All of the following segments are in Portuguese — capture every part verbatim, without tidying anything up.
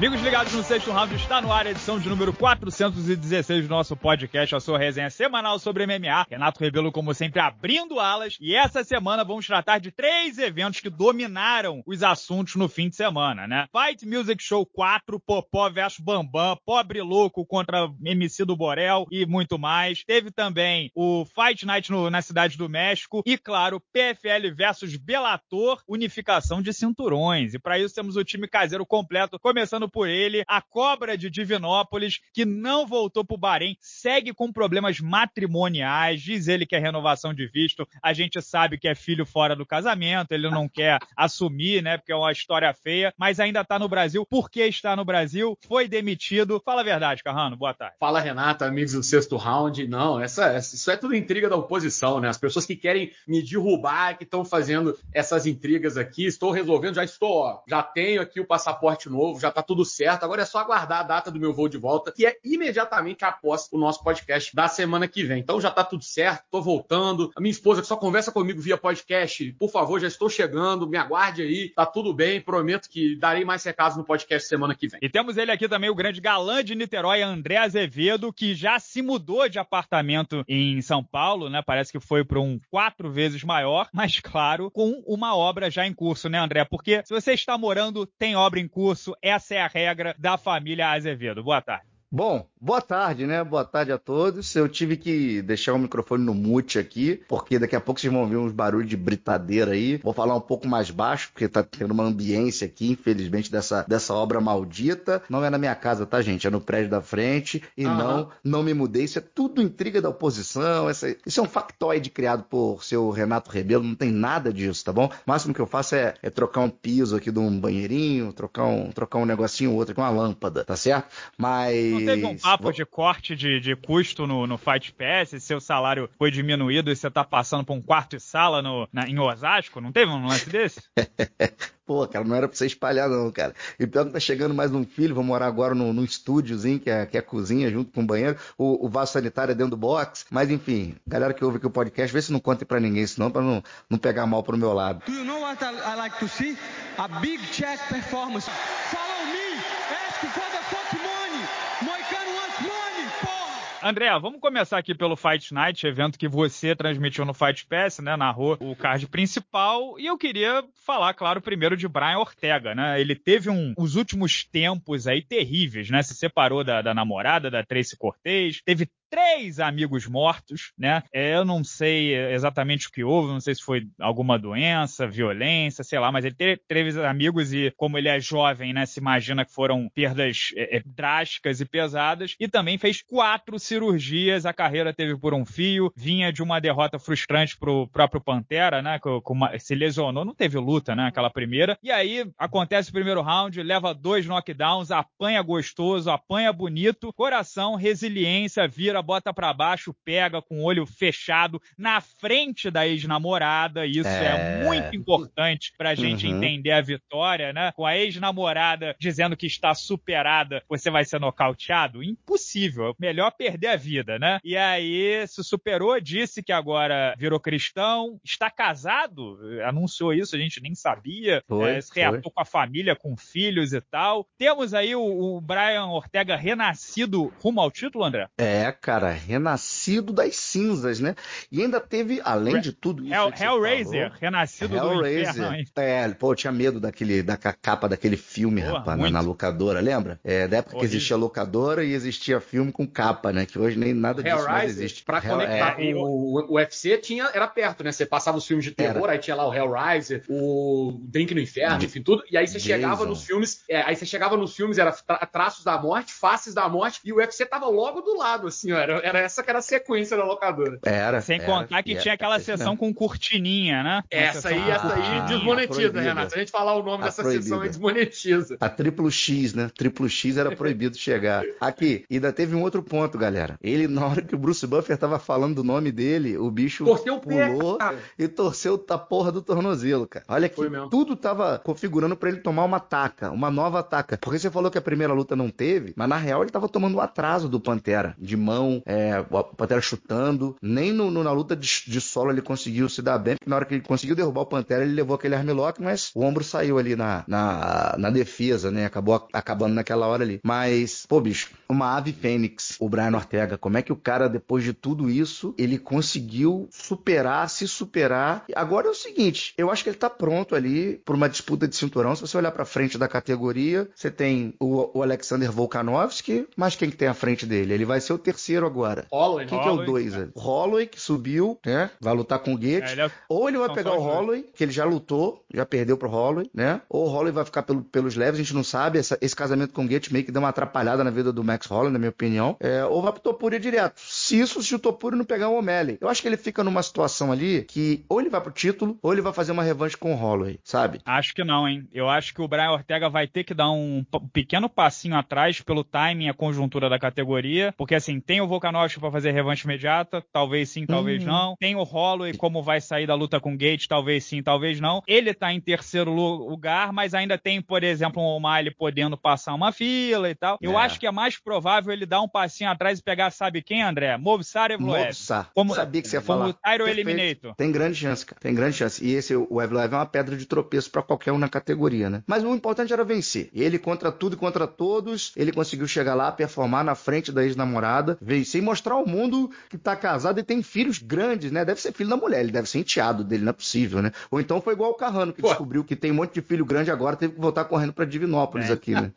Amigos ligados no Sexto Round, está no ar a edição de número quatrocentos e dezesseis do nosso podcast, a sua resenha semanal sobre M M A. Renato Rebelo, como sempre, abrindo alas. E essa semana vamos tratar de três eventos que dominaram os assuntos no fim de semana, né? Fight Music Show quatro, Popó versus Bambam, Pobre Louco contra M C do Borel e muito mais. Teve também o Fight Night no, na Cidade do México e, claro, P F L versus Bellator, unificação de cinturões. E para isso temos o time caseiro completo, começando por ele, a cobra de Divinópolis, que não voltou pro Bahrein, segue com problemas matrimoniais, diz ele que é renovação de visto, a gente sabe que é filho fora do casamento, ele não quer assumir, né, porque é uma história feia, mas ainda tá no Brasil. Por que está no Brasil? Foi demitido. Fala a verdade, Carrano, boa tarde. Fala, Renato, amigos do Sexto Round. Não, essa, essa, isso é tudo intriga da oposição, né, as pessoas que querem me derrubar, que estão fazendo essas intrigas aqui. Estou resolvendo, já estou, ó, já tenho aqui o passaporte novo, já tá tudo certo, agora é só aguardar a data do meu voo de volta, que é imediatamente após o nosso podcast da semana que vem. Então já tá tudo certo, tô voltando. A minha esposa que só conversa comigo via podcast, por favor, já estou chegando, me aguarde aí, tá tudo bem, prometo que darei mais recados no podcast semana que vem. E temos ele aqui também, o grande galã de Niterói, André Azevedo, que já se mudou de apartamento em São Paulo, né, parece que foi para um quatro vezes maior, mas claro, com uma obra já em curso, né, André, porque se você está morando, tem obra em curso, essa é a regra da família Azevedo. Boa tarde. Bom, boa tarde, né? Boa tarde a todos. Eu tive que deixar o microfone no mute aqui, porque daqui a pouco vocês vão ver uns barulhos de britadeira aí. Vou falar um pouco mais baixo, porque tá tendo uma ambiência aqui, infelizmente, dessa, dessa obra maldita. Não é na minha casa, tá, gente? É no prédio da frente. E uhum. não, não me mudei. Isso é tudo intriga da oposição. Essa, isso é um factoide criado por seu Renato Rebelo. Não tem nada disso, tá bom? O máximo que eu faço é, é trocar um piso aqui de um banheirinho, trocar um, trocar um negocinho ou outro com uma lâmpada, tá certo? Mas... Não teve um papo de corte de, de custo no, no Fight Pass, e seu salário foi diminuído e você tá passando por um quarto e sala no, na, em Osasco? Não teve um lance desse? Pô, cara, não era pra você espalhar não, cara. E pior que tá chegando mais um filho, vou morar agora num, num estúdiozinho, que é, que é a cozinha junto com o banheiro, o, o vaso sanitário é dentro do box, mas enfim, galera que ouve aqui o podcast, vê se não conta pra ninguém, senão pra não, não pegar mal pro meu lado. Do you know what I like to see? A big check performance. Follow me, ask for the fuck money. Moicano wants money, porra! André, vamos começar aqui pelo Fight Night, evento que você transmitiu no Fight Pass, né? Narrou o card principal. E eu queria falar, claro, primeiro de Brian Ortega, né? Ele teve um, os últimos tempos aí terríveis, né? Se separou da, da namorada, da Tracy Cortez, teve três amigos mortos, né? Eu não sei exatamente o que houve, não sei se foi alguma doença, violência, sei lá, mas ele teve três amigos e, como ele é jovem, né, se imagina que foram perdas é, drásticas e pesadas, e também fez quatro cirurgias, a carreira teve por um fio, vinha de uma derrota frustrante pro próprio Pantera, né, que, que uma, se lesionou, não teve luta, né, aquela primeira, e aí acontece o primeiro round, leva dois knockdowns, apanha gostoso, apanha bonito, coração, resiliência, vira, bota pra baixo, pega com o olho fechado na frente da ex-namorada. Isso é, é muito importante pra gente uhum. entender a vitória, né? Com a ex-namorada dizendo que está superada, você vai ser nocauteado? Impossível. Melhor perder a vida, né? E aí se superou, disse que agora virou cristão, está casado, anunciou isso, a gente nem sabia. Foi, é, se reatou com a família, com filhos e tal. Temos aí o, o Brian Ortega renascido rumo ao título, André? É, cara. Cara, renascido das cinzas, né? E ainda teve, além Re- de tudo isso... Hell, Hellraiser, renascido Hell do inferno. É, pô, eu tinha medo daquele, da capa daquele filme, pô, rapaz, na, na locadora, lembra? É, da época Horrível. Que existia locadora e existia filme com capa, né? Que hoje nem nada disso Hellraiser, mais existe. Pra Hell, conectar é, com o, o U F C tinha, era perto, né? Você passava os filmes de terror, era. Aí tinha lá o Hellraiser, o Drink no Inferno, de, enfim, tudo. E aí você Jason. chegava nos filmes, é, aí você chegava nos filmes, era tra- traços da morte, faces da morte, e o U F C tava logo do lado, assim, ó. Era, era essa que era a sequência da locadora. Era. Sem era, contar que era, tinha aquela era, sessão com cortininha, né? Essa aí, ah, essa aí desmonetiza, Renato. Se a gente falar o nome a dessa proibida. Sessão, aí desmonetiza. A triplo X, né? Triplo X era proibido chegar. Aqui, ainda teve um outro ponto, galera. Ele, na hora que o Bruce Buffer tava falando do nome dele, o bicho torceu pulou o pé, e torceu a porra do tornozelo, cara. Olha que tudo tava configurando pra ele tomar uma taca, uma nova taca. Porque você falou que a primeira luta não teve, mas na real ele tava tomando um atraso do Pantera, de mão, chão, é, o Pantera chutando. Nem no, no, na luta de, de solo ele conseguiu se dar bem, porque na hora que ele conseguiu derrubar o Pantera, ele levou aquele armlock, mas o ombro saiu ali na, na, na defesa, né? Acabou acabando naquela hora ali. Mas, pô, bicho, uma ave fênix, o Brian Ortega, como é que o cara, depois de tudo isso, ele conseguiu superar, se superar? Agora é o seguinte, eu acho que ele tá pronto ali por uma disputa de cinturão. Se você olhar pra frente da categoria, você tem o, o Alexander Volkanovski, mas quem que tem à frente dele? Ele vai ser o terceiro agora. Holloway. Quem Holloway, que é o dois? É. Holloway, que subiu, né? Vai lutar com o Goethe. É, é... Ou ele vai São pegar o Holloway, que ele já lutou, já perdeu pro Holloway, né? Ou o Holloway vai ficar pelo, pelos leves, a gente não sabe. Essa, esse casamento com o Goethe meio que deu uma atrapalhada na vida do Max Holloway, na minha opinião. É, ou vai pro Topuri direto. Se isso, se o Topuri não pegar o O'Malley. Eu acho que ele fica numa situação ali que ou ele vai pro título, ou ele vai fazer uma revanche com o Holloway, sabe? Acho que não, hein? Eu acho que o Brian Ortega vai ter que dar um pequeno passinho atrás pelo timing, a conjuntura da categoria, porque assim, tem o Volkanovski pra fazer revanche imediata, talvez sim, talvez hum. não. Tem o Holloway, como vai sair da luta com o Goethe, talvez sim, talvez não. Ele tá em terceiro lugar, mas ainda tem, por exemplo, um O'Malley podendo passar uma fila e tal. Eu é. acho que é mais provável ele dar um passinho atrás e pegar, sabe quem, André? Movsar Evloev. Movsar. Como, sabia que você ia falar. Como Tyro Eliminator. Tem grande chance, cara. Tem grande chance. E esse, o Evloev é uma pedra de tropeço pra qualquer um na categoria, né? Mas o importante era vencer. Ele, contra tudo e contra todos, ele conseguiu chegar lá, performar na frente da ex-namorada, vencer e mostrar ao mundo que tá casado e tem filhos grandes, né? Deve ser filho da mulher, ele deve ser enteado dele, não é possível, né? Ou então foi igual o Carrano, que Pô. descobriu que tem um monte de filho grande agora, teve que voltar correndo pra Divinópolis é. aqui, né?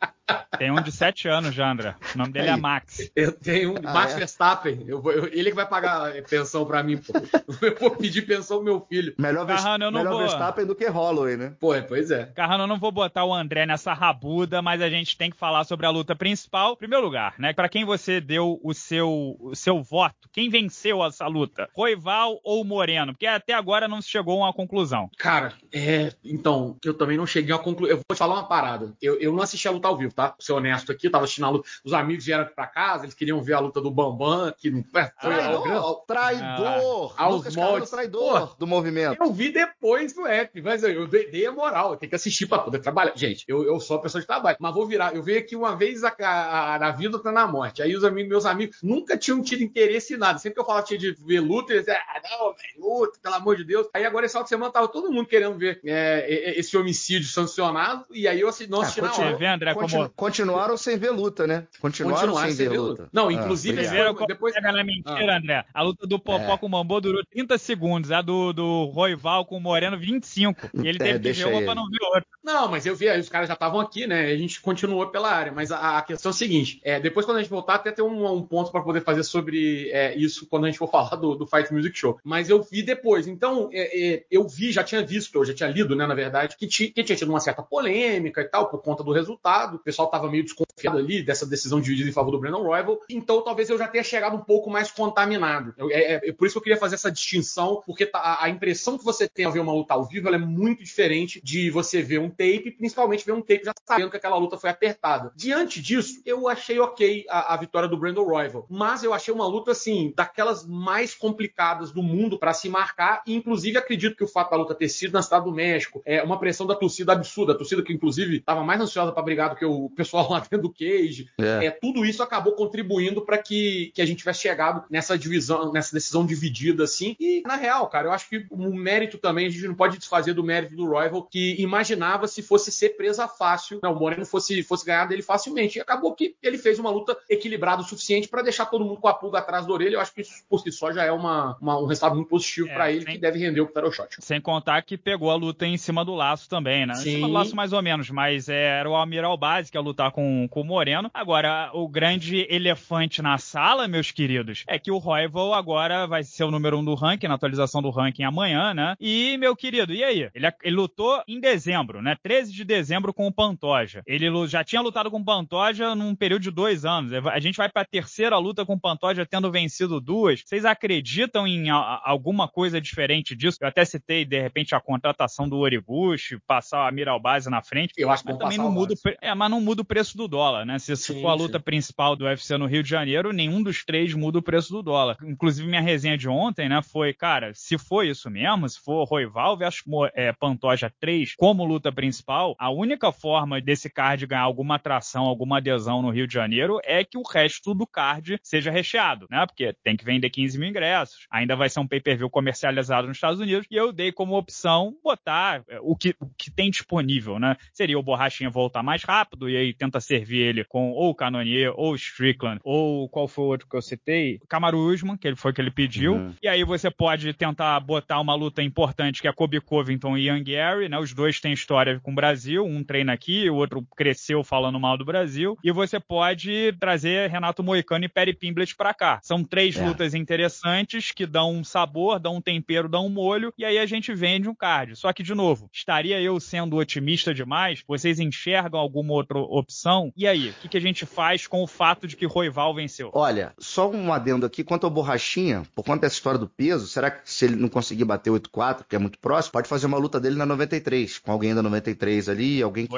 Tem um de sete anos já, André. O nome dele é Max. Eu tenho um de ah, Max é? Verstappen. Eu vou, eu, ele que vai pagar pensão pra mim, pô. Eu vou pedir pensão pro meu filho. Melhor, Carrano, eu não melhor vou... Verstappen do que Holloway, né? Pô, pois é. Carrano, eu não vou botar o André nessa rabuda, mas a gente tem que falar sobre a luta principal. Em primeiro lugar, né? Pra quem você deu o seu, o seu voto, quem venceu essa luta? Royval ou Moreno? Porque até agora não se chegou a uma conclusão. Cara, é... Então, eu também não cheguei a uma conclusão. Eu vou te falar uma parada. Eu, eu não assisti a luta ao vivo, tá? Pra ser honesto aqui, eu tava assistindo a luta. Os amigos vieram pra casa, eles queriam ver a luta do Bambam, que não foi traidor, traidor, ah, Lucas Carlos, traidor pô, do movimento. Eu vi depois no app, mas eu, eu dei a moral, eu tenho que assistir pra poder trabalhar. Gente, eu, eu sou uma pessoa de trabalho, mas vou virar. Eu venho aqui uma vez a, a, a, na vida, outra na morte. Aí os amigos, meus amigos nunca tinham tido interesse em nada. Sempre que eu falava tinha de ver luta, eles diziam, ah, não, velho, luta, pelo amor de Deus. Aí agora esse final de semana tava todo mundo querendo ver é, esse homicídio sancionado, e aí eu assin, não assisti ah, na hora. Vê, André, Continu- continuaram sem ver luta, né? Continuaram, continuaram sem, sem ver luta. luta. Não, inclusive... Ah, foi, como... depois... Era mentira, ah. André. A luta do Popó é. com o Mambo durou trinta segundos. A do, do Royval com o Moreno, vinte e cinco. E ele é, teve que ver uma pra não ver outra. Não, mas eu vi, aí os caras já estavam aqui, né? A gente continuou pela área. Mas a, a questão é a seguinte. É, depois, quando a gente voltar, até tem um, um ponto pra poder fazer sobre é, isso quando a gente for falar do, do Fight Music Show. Mas eu vi depois. Então, é, é, eu vi, já tinha visto, eu já tinha lido, né, na verdade, que, t- que tinha tido uma certa polêmica e tal, por conta do resultado. O pessoal estava meio desconfiado ali dessa decisão dividida em favor do Brandon Royval, então talvez eu já tenha chegado um pouco mais contaminado. Eu, é, é por isso que eu queria fazer essa distinção, porque tá, a impressão que você tem ao ver uma luta ao vivo ela é muito diferente de você ver um tape, principalmente ver um tape já sabendo que aquela luta foi apertada. Diante disso, eu achei ok a, a vitória do Brandon Royval, mas eu achei uma luta assim, daquelas mais complicadas do mundo para se marcar, e inclusive acredito que o fato da luta ter sido na cidade do México, é uma pressão da torcida absurda, a torcida que inclusive estava mais ansiosa para brigar que o pessoal lá dentro do cage, é. É, tudo isso acabou contribuindo para que, que a gente tivesse chegado nessa divisão, nessa decisão dividida assim. E na real, cara, eu acho que o mérito também, a gente não pode desfazer do mérito do Royval, que imaginava se fosse ser presa fácil, né, o Moreno fosse, fosse ganhar dele facilmente, e acabou que ele fez uma luta equilibrada o suficiente para deixar todo mundo com a pulga atrás da orelha. Eu acho que isso por si só já é uma, uma, um resultado muito positivo é, para ele, sem, que deve render o title shot. Sem contar que pegou a luta em cima do laço também, né? Sim. Em cima do laço mais ou menos, mas é, era o Almiral Albazi, que é lutar com, com o Moreno. Agora, o grande elefante na sala, meus queridos, é que o Royval agora vai ser o número um do ranking, na atualização do ranking amanhã, né? E, meu querido, e aí? Ele, ele lutou em dezembro, né? treze de dezembro com o Pantoja. Ele já tinha lutado com o Pantoja num período de dois anos. A gente vai pra terceira luta com o Pantoja tendo vencido duas. Vocês acreditam em a, alguma coisa diferente disso? Eu até citei, de repente, a contratação do Oribushi, passar o Almiral Albazi na frente. Eu acho que mas também não muda o... É, mas não muda o preço do dólar, né? Se isso sim, for a luta sim. principal do U F C no Rio de Janeiro, nenhum dos três muda o preço do dólar. Inclusive, minha resenha de ontem, né, foi, cara, se for isso mesmo, se for Royval versus é, Pantoja três como luta principal, principal, a única forma desse card ganhar alguma atração, alguma adesão no Rio de Janeiro é que o resto do card seja recheado, né? Porque tem que vender quinze mil ingressos, ainda vai ser um pay-per-view comercializado nos Estados Unidos, e eu dei como opção botar o que, o que tem disponível, né? Seria o Borrachinha voltar mais rápido, e aí tenta servir ele com ou o Cannonier, ou o Strickland, ou qual foi o outro que eu citei? Kamaru Usman, que ele foi que ele pediu, uhum. E aí você pode tentar botar uma luta importante que é Kobe Covington e Young Gary, né? Os dois têm história com o Brasil, um treina aqui, o outro cresceu falando mal do Brasil, e você pode trazer Renato Moicano e Perry Pimblett pra cá. São três é. lutas interessantes que dão um sabor, dão um tempero, dão um molho, e aí a gente vende um card. Só que, de novo, estaria eu sendo otimista demais? Vocês enxergam alguma outra opção? E aí, o que, que a gente faz com o fato de que Royval venceu? Olha, só um adendo aqui, quanto ao Borrachinha, por conta dessa história do peso, será que se ele não conseguir bater oito quatro, que é muito próximo, pode fazer uma luta dele na noventa e três, com alguém da noventa e três ali, alguém que,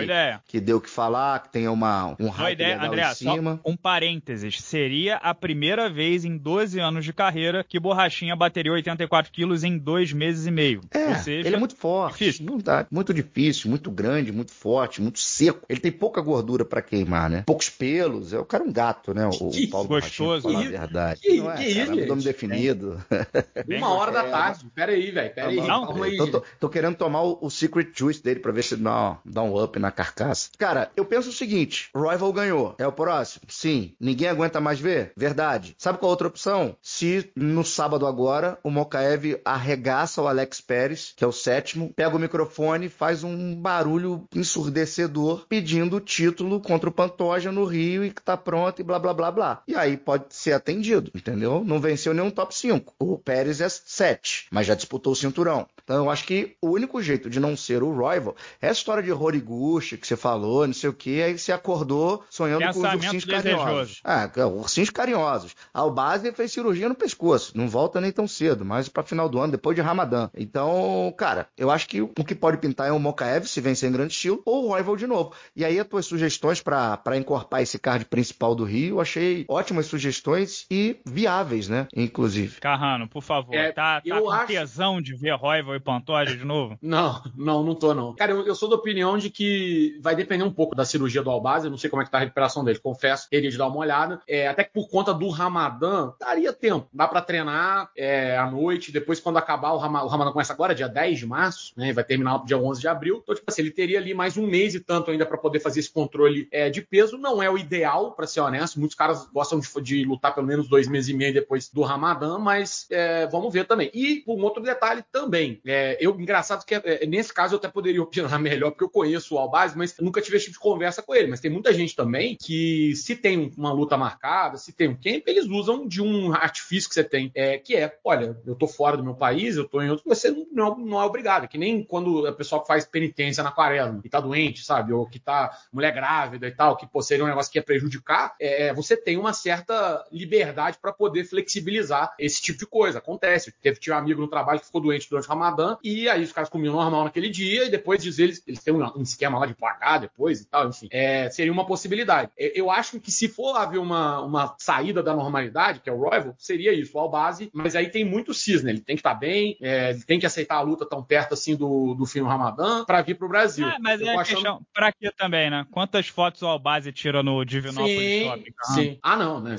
que deu o que falar, que tenha uma, um hype legal André, em cima. Só um parênteses, seria a primeira vez em doze anos de carreira que Borrachinha bateria oitenta e quatro quilos em dois meses e meio. É, Ou seja, ele é muito forte, difícil. Não dá, muito difícil, muito grande, muito forte, muito seco. Ele tem pouca gordura pra queimar, né? Poucos pelos, é o cara um gato, né? O, que, o Paulo gostoso. Borrachinha, falar a verdade. Que, não é, que cara, isso, é abdômen definido. Bem, uma hora é, da tarde, pera aí, velho, pera aí. Não, calma aí. Tô, tô, tô querendo tomar o, o Secret Juice dele pra ver se dá, dá um up na carcaça. Cara, eu penso o seguinte, Royval ganhou, é o próximo? Sim. Ninguém aguenta mais ver? Verdade. Sabe qual é a outra opção? Se no sábado agora, o Mokaev arregaça o Alex Pérez, que é o sétimo, pega o microfone, faz um barulho ensurdecedor, pedindo o título contra o Pantoja no Rio e que tá pronto e blá, blá, blá, blá. E aí pode ser atendido, entendeu? Não venceu nenhum top cinco. O Pérez é sete, mas já disputou o cinturão. Então eu acho que o único jeito de não ser o Royval é a história de Horiguchi, que você falou, não sei o que, aí você acordou sonhando pensamento com os ursinhos desejoso. carinhosos. Ah, ursinhos carinhosos. A Albazi fez cirurgia no pescoço, não volta nem tão cedo, mas pra final do ano, depois de Ramadã. Então, cara, eu acho que o que pode pintar é o Mokaev, se vencer em grande estilo, ou o Royval de novo. E aí as tuas sugestões pra, pra encorpar esse card principal do Rio, eu achei ótimas sugestões e viáveis, né? Inclusive. Carrano, por favor, é, tá, tá com acho... tesão de ver Royval e Pantoja de novo? Não, não, não tô não. Cara, eu, eu sou da opinião de que vai depender um pouco da cirurgia do Albazi, eu não sei como é que tá a recuperação dele, confesso, teria de dar uma olhada, é, até que por conta do Ramadã, daria tempo, dá pra treinar é, à noite, depois quando acabar o Ramadã, o Ramadã começa agora, dia dez de março, né, vai terminar dia onze de abril, então tipo assim, ele teria ali mais um mês e tanto ainda pra poder fazer esse controle é, de peso, não é o ideal, pra ser honesto, muitos caras gostam de, de lutar pelo menos dois meses e meio depois do Ramadã, mas é, vamos ver também. E um outro detalhe também, é, eu, engraçado que é, nesse caso eu até poderia opinar melhor, porque eu conheço o Albazi, mas nunca tive esse tipo de conversa com ele, mas tem muita gente também que se tem uma luta marcada, se tem um camp, eles usam de um artifício que você tem, é, que é, olha, eu tô fora do meu país, eu tô em outro, você não, não é obrigado, é que nem quando a pessoa faz penitência na quaresma e tá doente, sabe, ou que tá mulher grávida e tal, que pô, seria um negócio que ia prejudicar, é, você tem uma certa liberdade pra poder flexibilizar esse tipo de coisa, acontece, teve um amigo no trabalho que ficou doente durante o Ramadã, e aí os caras comiam normal naquele dia, e depois diz eles, eles têm um esquema lá de pagar depois e tal, enfim, é, seria uma possibilidade. Eu acho que se for haver uma, uma saída da normalidade, que é o Royval, seria isso, o Albazi, mas aí tem muito cisne, ele tem que estar bem, é, ele tem que aceitar a luta tão perto assim do, do fim do Ramadã, pra vir pro Brasil. Ah, mas eu é a achando... questão, pra quê também, né? Quantas fotos o Albazi tira no Divinópolis sim, Shopping? Tá? Sim, ah não, né?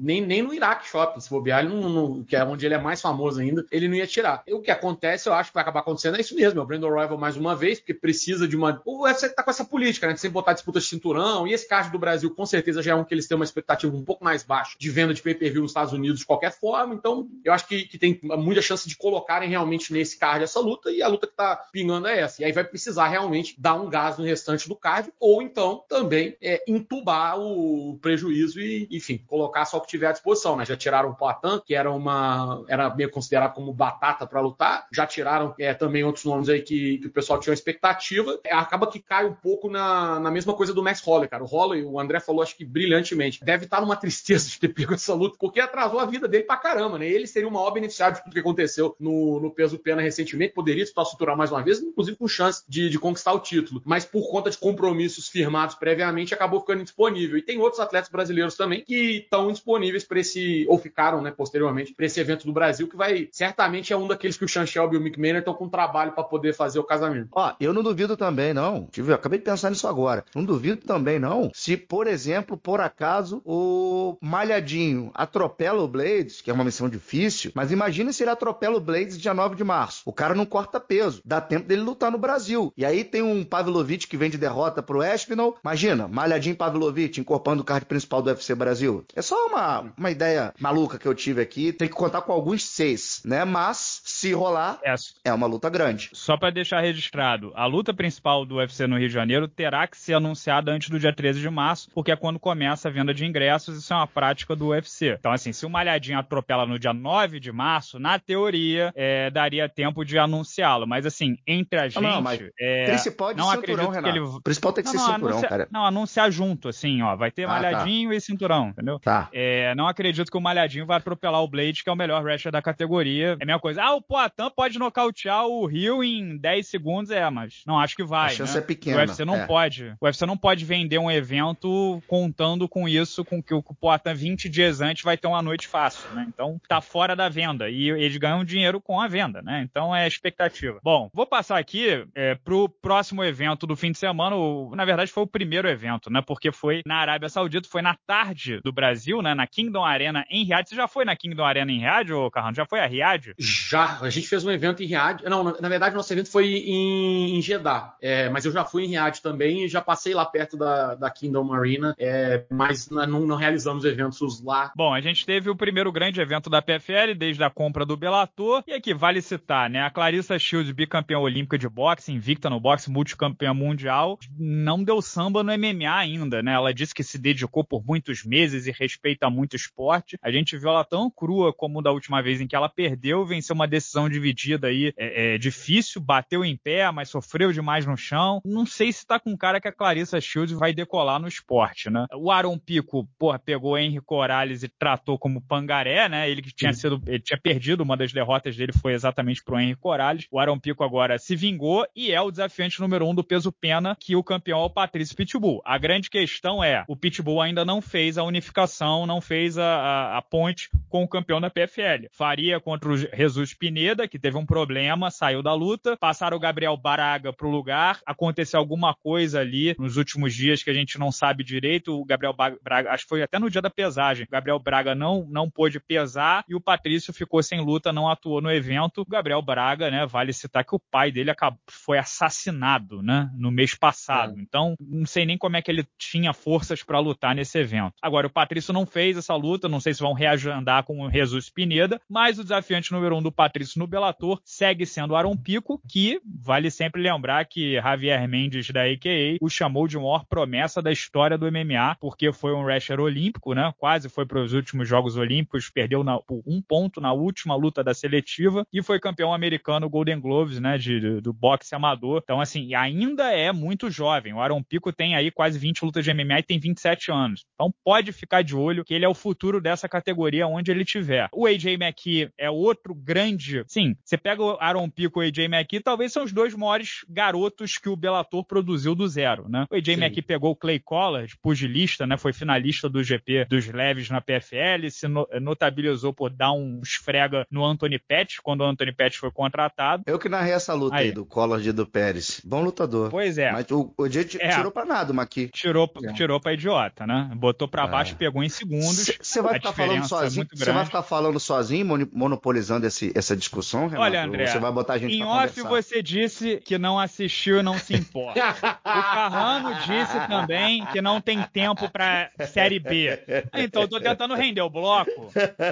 nem, nem no Iraque Shopping, se bobear, ele não, não, que é onde ele é mais famoso ainda, ele não ia tirar. O que acontece, eu acho que vai acabar acontecendo, é isso mesmo, é o Brandon Royval mais uma vez, porque precisa de uma... O U F C tá com essa política, né, de sempre botar disputa de cinturão, e esse card do Brasil, com certeza, já é um que eles têm uma expectativa um pouco mais baixa de venda de pay-per-view nos Estados Unidos de qualquer forma, então eu acho que, que tem muita chance de colocarem realmente nesse card essa luta, e a luta que tá pingando é essa. E aí vai precisar realmente dar um gás no restante do card, ou então também é, entubar o prejuízo e, enfim, colocar só o que tiver à disposição, né, já tiraram o Poatan, que era uma... era meio considerado como batata pra lutar, já tiraram é, também outros nomes aí que, que o pessoal tinha uma expectativa, é, acaba que cai um pouco na, na mesma coisa do Max Holloway, cara. O Holloway, o André falou, acho que brilhantemente, deve estar numa tristeza de ter pego essa luta, porque atrasou a vida dele pra caramba, né? Ele seria o maior beneficiário de tudo que aconteceu no, no peso-pena recentemente, poderia disputar o cinturão mais uma vez, inclusive com chance de, de conquistar o título, mas por conta de compromissos firmados previamente, acabou ficando indisponível. E tem outros atletas brasileiros também que estão indisponíveis para esse, ou ficaram, né, posteriormente, para esse evento do Brasil, que vai, certamente é um daqueles que o Chanchel e o Nick Maynard estão com trabalho para poder fazer o casamento. Ó, eu não duvido também, não. Tive, eu acabei de pensar nisso agora. Não duvido também, não, se, por exemplo, por acaso, o Malhadinho atropela o Blaydes, que é uma missão difícil, mas imagina se ele atropela o Blaydes dia nove de março. O cara não corta peso. Dá tempo dele lutar no Brasil. E aí tem um Pavlovich que vem de derrota pro Espinal. Imagina, Malhadinho e Pavlovich encorpando o card principal do U F C Brasil. É só uma, uma ideia maluca que eu tive aqui. Tem que contar com alguns seis, né? Mas, se rolar, é, é uma luta grande. Só pra deixar registrado, a luta principal do U F C no Rio de Janeiro terá que ser anunciada antes do dia treze de março, porque é quando começa a venda de ingressos. Isso é uma prática do U F C. Então, assim, se o Malhadinho atropela no dia nove de março, na teoria, é, daria tempo de anunciá-lo. Mas, assim, entre a gente... Não, não, mas é, principal de não cinturão, Renato. Ele... O principal tem que não, ser não, cinturão, anuncia... cara. Não, anunciar junto, assim, ó. Vai ter ah, Malhadinho tá. e cinturão, entendeu? Tá. É, não acredito que o Malhadinho vai atropelar o Blaydes, que é o melhor wrestler da categoria. É a mesma coisa. Ah, o Poatan pode nocautear o Rio em dez segundos, é, mas não acho que vai, a chance, né? É pequena. O U F C não é. pode. O U F C não pode vender um evento contando com isso, com que o Poatan vinte dias antes vai ter uma noite fácil, né? Então, tá fora da venda. E eles ganham dinheiro com a venda, né? Então, é expectativa. Bom, vou passar aqui é, pro próximo evento do fim de semana. O, na verdade, foi o primeiro evento, né? Porque foi na Arábia Saudita, foi na tarde do Brasil, né? Na Kingdom Arena em Riyadh. Você já foi na Kingdom Arena em Riyadh, ô Carrano? Já foi a Riyadh? Já. A gente fez um evento em Riyadh. Não, na, na verdade, nosso evento foi em, em Jeddah. É, mas eu já fui em Riyadh também e já passei lá perto da, da Kingdom Arena. É, mas na, não, não realizamos eventos lá. Bom, a gente teve o primeiro grande evento da P F L desde a compra do Bellator. E aqui vale citar, né? A Clarissa Shields, bicampeã olímpica de boxe, invicta no boxe, multicampeã mundial, não deu samba no M M A ainda, né? Ela disse que se dedicou por muitos meses e respeita muito o esporte. A gente viu ela tão crua como da última vez em que ela perdeu, venceu uma decisão dividida aí, é, é difícil, bateu em pé, mas sofreu demais no chão. Não sei se tá com cara que a Clarissa Shields vai decolar no esporte, né? O Aaron Pico, porra, pegou Henry Corrales e tratou como pangaré, né? Ele que tinha sido, ele tinha perdido, uma das derrotas dele foi exatamente pro Henry Corrales. O Aaron Pico agora se vingou e é o desafiante número um do peso pena, que o campeão é o Patrício Pitbull. A grande questão é, o Pitbull ainda não fez a unificação, não fez a, a, a ponte com o campeão da P F L. Faria contra o Jesus Pineda, que teve um problema, saiu da luta, passaram o Gabriel Braga pro lugar, aconteceu alguma coisa ali nos últimos dias que a gente não sabe direito. O Gabriel Braga, acho que foi até no dia da pesagem, o Gabriel Braga não, não pôde pesar e o Patrício ficou sem luta, não atuou no evento. O Gabriel Braga, né, vale citar que o pai dele acabou, foi assassinado, né, no mês passado. É. Então, não sei nem como é que ele tinha forças pra lutar nesse evento. Agora, o Patrício não fez essa luta, não sei se vão reagendar com o Jesus Pineda, mas o desafiante número um do Patrício no Bellator segue sendo o Aaron Pico, que vale sempre lembrar que Javier Mendes da A K A o chamou de maior promessa da história do M M A, porque foi um wrestler olímpico, né? Quase foi para os últimos Jogos Olímpicos, perdeu na, por um ponto na última luta da seletiva e foi campeão americano Golden Gloves, né? De, de, do boxe amador. Então, assim, ainda é muito jovem. O Aaron Pico tem aí quase vinte lutas de M M A e tem vinte e sete anos. Então, pode ficar de olho que ele é o futuro dessa categoria onde ele tiver. O A J McKee é outro grande... Sim, você pega o Aaron Pico e o A J McKee, talvez são os dois maiores garotos que o Bellator produziu do zero, né? O A J McKee pegou o Clay Collard, pugilista, né? Foi finalista do G P dos leves na P F L, se no, notabilizou por dar um esfrega no Anthony Pettis, quando o Anthony Pettis foi contratado. Eu que narrei essa luta aí, aí do Collard e do Pérez. Bom lutador. Pois é. Mas o, o A J é. tirou pra nada o McKee. Tirou, é. tirou pra idiota, né? Botou pra baixo e é. pegou em segundos. Você vai ficar falando sozinho? Você vai ficar falando sozinho, monopolizando esse, essa discussão, Renato? Olha, André, você vai botar a gente pra conversar? Em off você disse que não assistiu e não se importa. O Carrano disse também que não tem tempo pra Série B. Então, eu tô tentando render o bloco,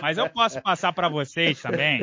mas eu posso passar pra vocês também.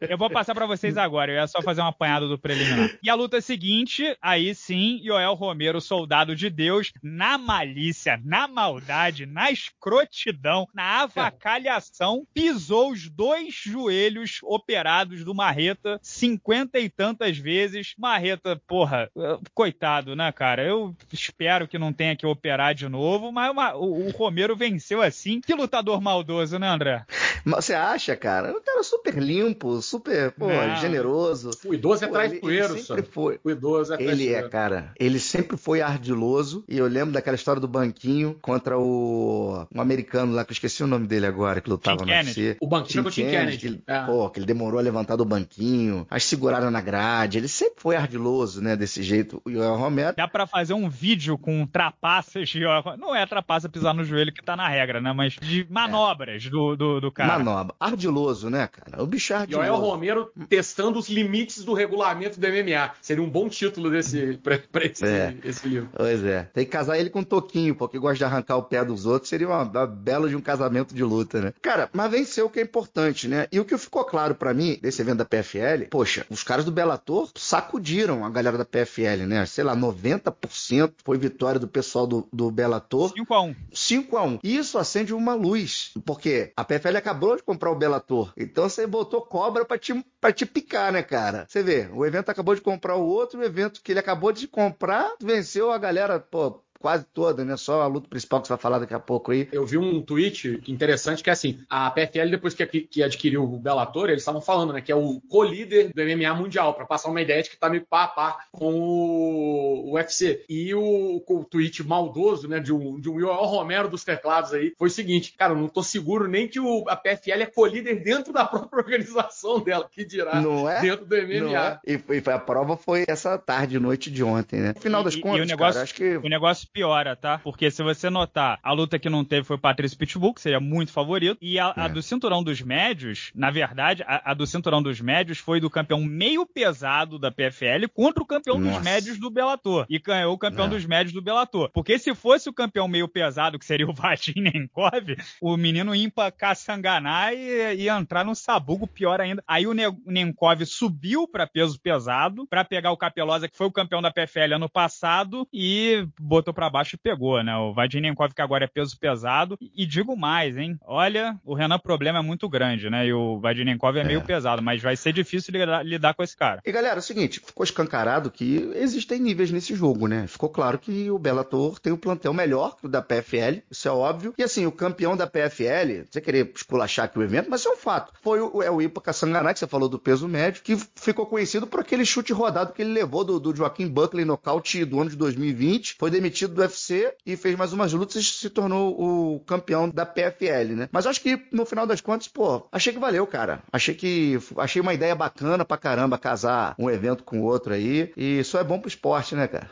Eu vou passar pra vocês agora, eu ia só fazer uma apanhada do preliminar. E a luta seguinte, aí sim, Joel Romero, soldado de Deus, na malícia, na maldade, na escrotidão, na avacalhação, pisou os dois joelhos operados do Marreta cinquenta e tantas vezes. Marreta, porra, coitado, né, cara? Eu espero que não tenha que operar de novo, mas uma, o, o Romero venceu assim. Que lutador maldoso, né, André? Você acha, cara? Um cara super limpo, super, pô, é. generoso. O idoso é traiçoeiro, sempre foi. O idoso é traiçoeiro. Ele é, cara. Ele sempre foi ardiloso. E eu lembro daquela história do banquinho contra o um americano lá, que eu esqueci o nome dele agora, que lutava no U F C. O banquinho contra o Tim Kennedy. Kennedy. Que ele, é. Pô, que ele demorou a levantar do banquinho. sozinho, as seguradas na grade. Ele sempre foi ardiloso, né? Desse jeito, o Joel Romero. Dá pra fazer um vídeo com trapaças de Joel Romero. Não é trapaça pisar no joelho que tá na regra, né? Mas de manobras é. do, do, do cara. Manobra. Ardiloso, né, cara? O bicho é ardiloso. Joel Romero testando os limites do regulamento do M M A. Seria um bom título desse, pra, pra esse, é. esse livro. Pois é. Tem que casar ele com um toquinho, porque gosta de arrancar o pé dos outros. Seria uma, uma bela de um casamento de luta, né? Cara, mas venceu o que é importante, né? E o que ficou claro pra mim desse evento da P F L, poxa, os caras do Bellator sacudiram a galera da P F L, né? Sei lá, noventa por cento foi vitória do pessoal do, do Bellator. cinco a um. cinco a um. E isso acende uma luz, porque a P F L acabou de comprar o Bellator. Então você botou cobra pra te, pra te picar, né, cara? Você vê, o evento acabou de comprar o outro, o evento que ele acabou de comprar venceu a galera, pô, quase toda, né? Só a luta principal que você vai falar daqui a pouco aí. Eu vi um tweet interessante que é assim, a P F L, depois que, que adquiriu o Bellator, eles estavam falando, né? Que é o co-líder do M M A mundial, pra passar uma ideia de que tá meio pá a pá com o U F C. E o, o tweet maldoso, né? De um, de um Joel Romero dos teclados aí, foi o seguinte, cara, eu não tô seguro nem que o, a P F L é co-líder dentro da própria organização dela, que dirá não é? Dentro do M M A. Não é? E, e a prova foi essa tarde, noite de ontem, né? No final das e, contas, e o negócio, cara, acho que... O negócio piora, tá? Porque se você notar, a luta que não teve foi o Patrício Pitbull, que seria muito favorito, e a, é. a do cinturão dos médios, na verdade, a, a do cinturão dos médios foi do campeão meio pesado da P F L contra o campeão Nossa. dos médios do Bellator. E ganhou o campeão é. dos médios do Bellator. Porque se fosse o campeão meio pesado, que seria o Vadim Nemkov, o menino Impa Kasanganay ia, ia entrar no sabugo, pior ainda. Aí o ne- Nemkov subiu pra peso pesado, pra pegar o Capelosa, que foi o campeão da P F L ano passado, e botou pra pra baixo e pegou, né? O Vadim Nemkov, que agora é peso pesado. E digo mais, hein? Olha, o Renan Problema é muito grande, né? E o Vadim Nemkov é, é meio pesado, mas vai ser difícil lidar, lidar com esse cara. E galera, é o seguinte, ficou escancarado que existem níveis nesse jogo, né? Ficou claro que o Bellator tem um plantel melhor que o da P F L, isso é óbvio. E assim, o campeão da P F L, você querer esculachar aqui o evento, mas isso é um fato. Foi o, é o Impa Kasanganay, que você falou do peso médio, que ficou conhecido por aquele chute rodado que ele levou do, do Joaquim Buckley, nocaute do ano de dois mil e vinte. Foi demitido do U F C e fez mais umas lutas e se tornou o campeão da P F L, né? Mas acho que, no final das contas, pô, achei que valeu, cara. Achei que... Achei uma ideia bacana pra caramba casar um evento com o outro aí. E isso é bom pro esporte, né, cara?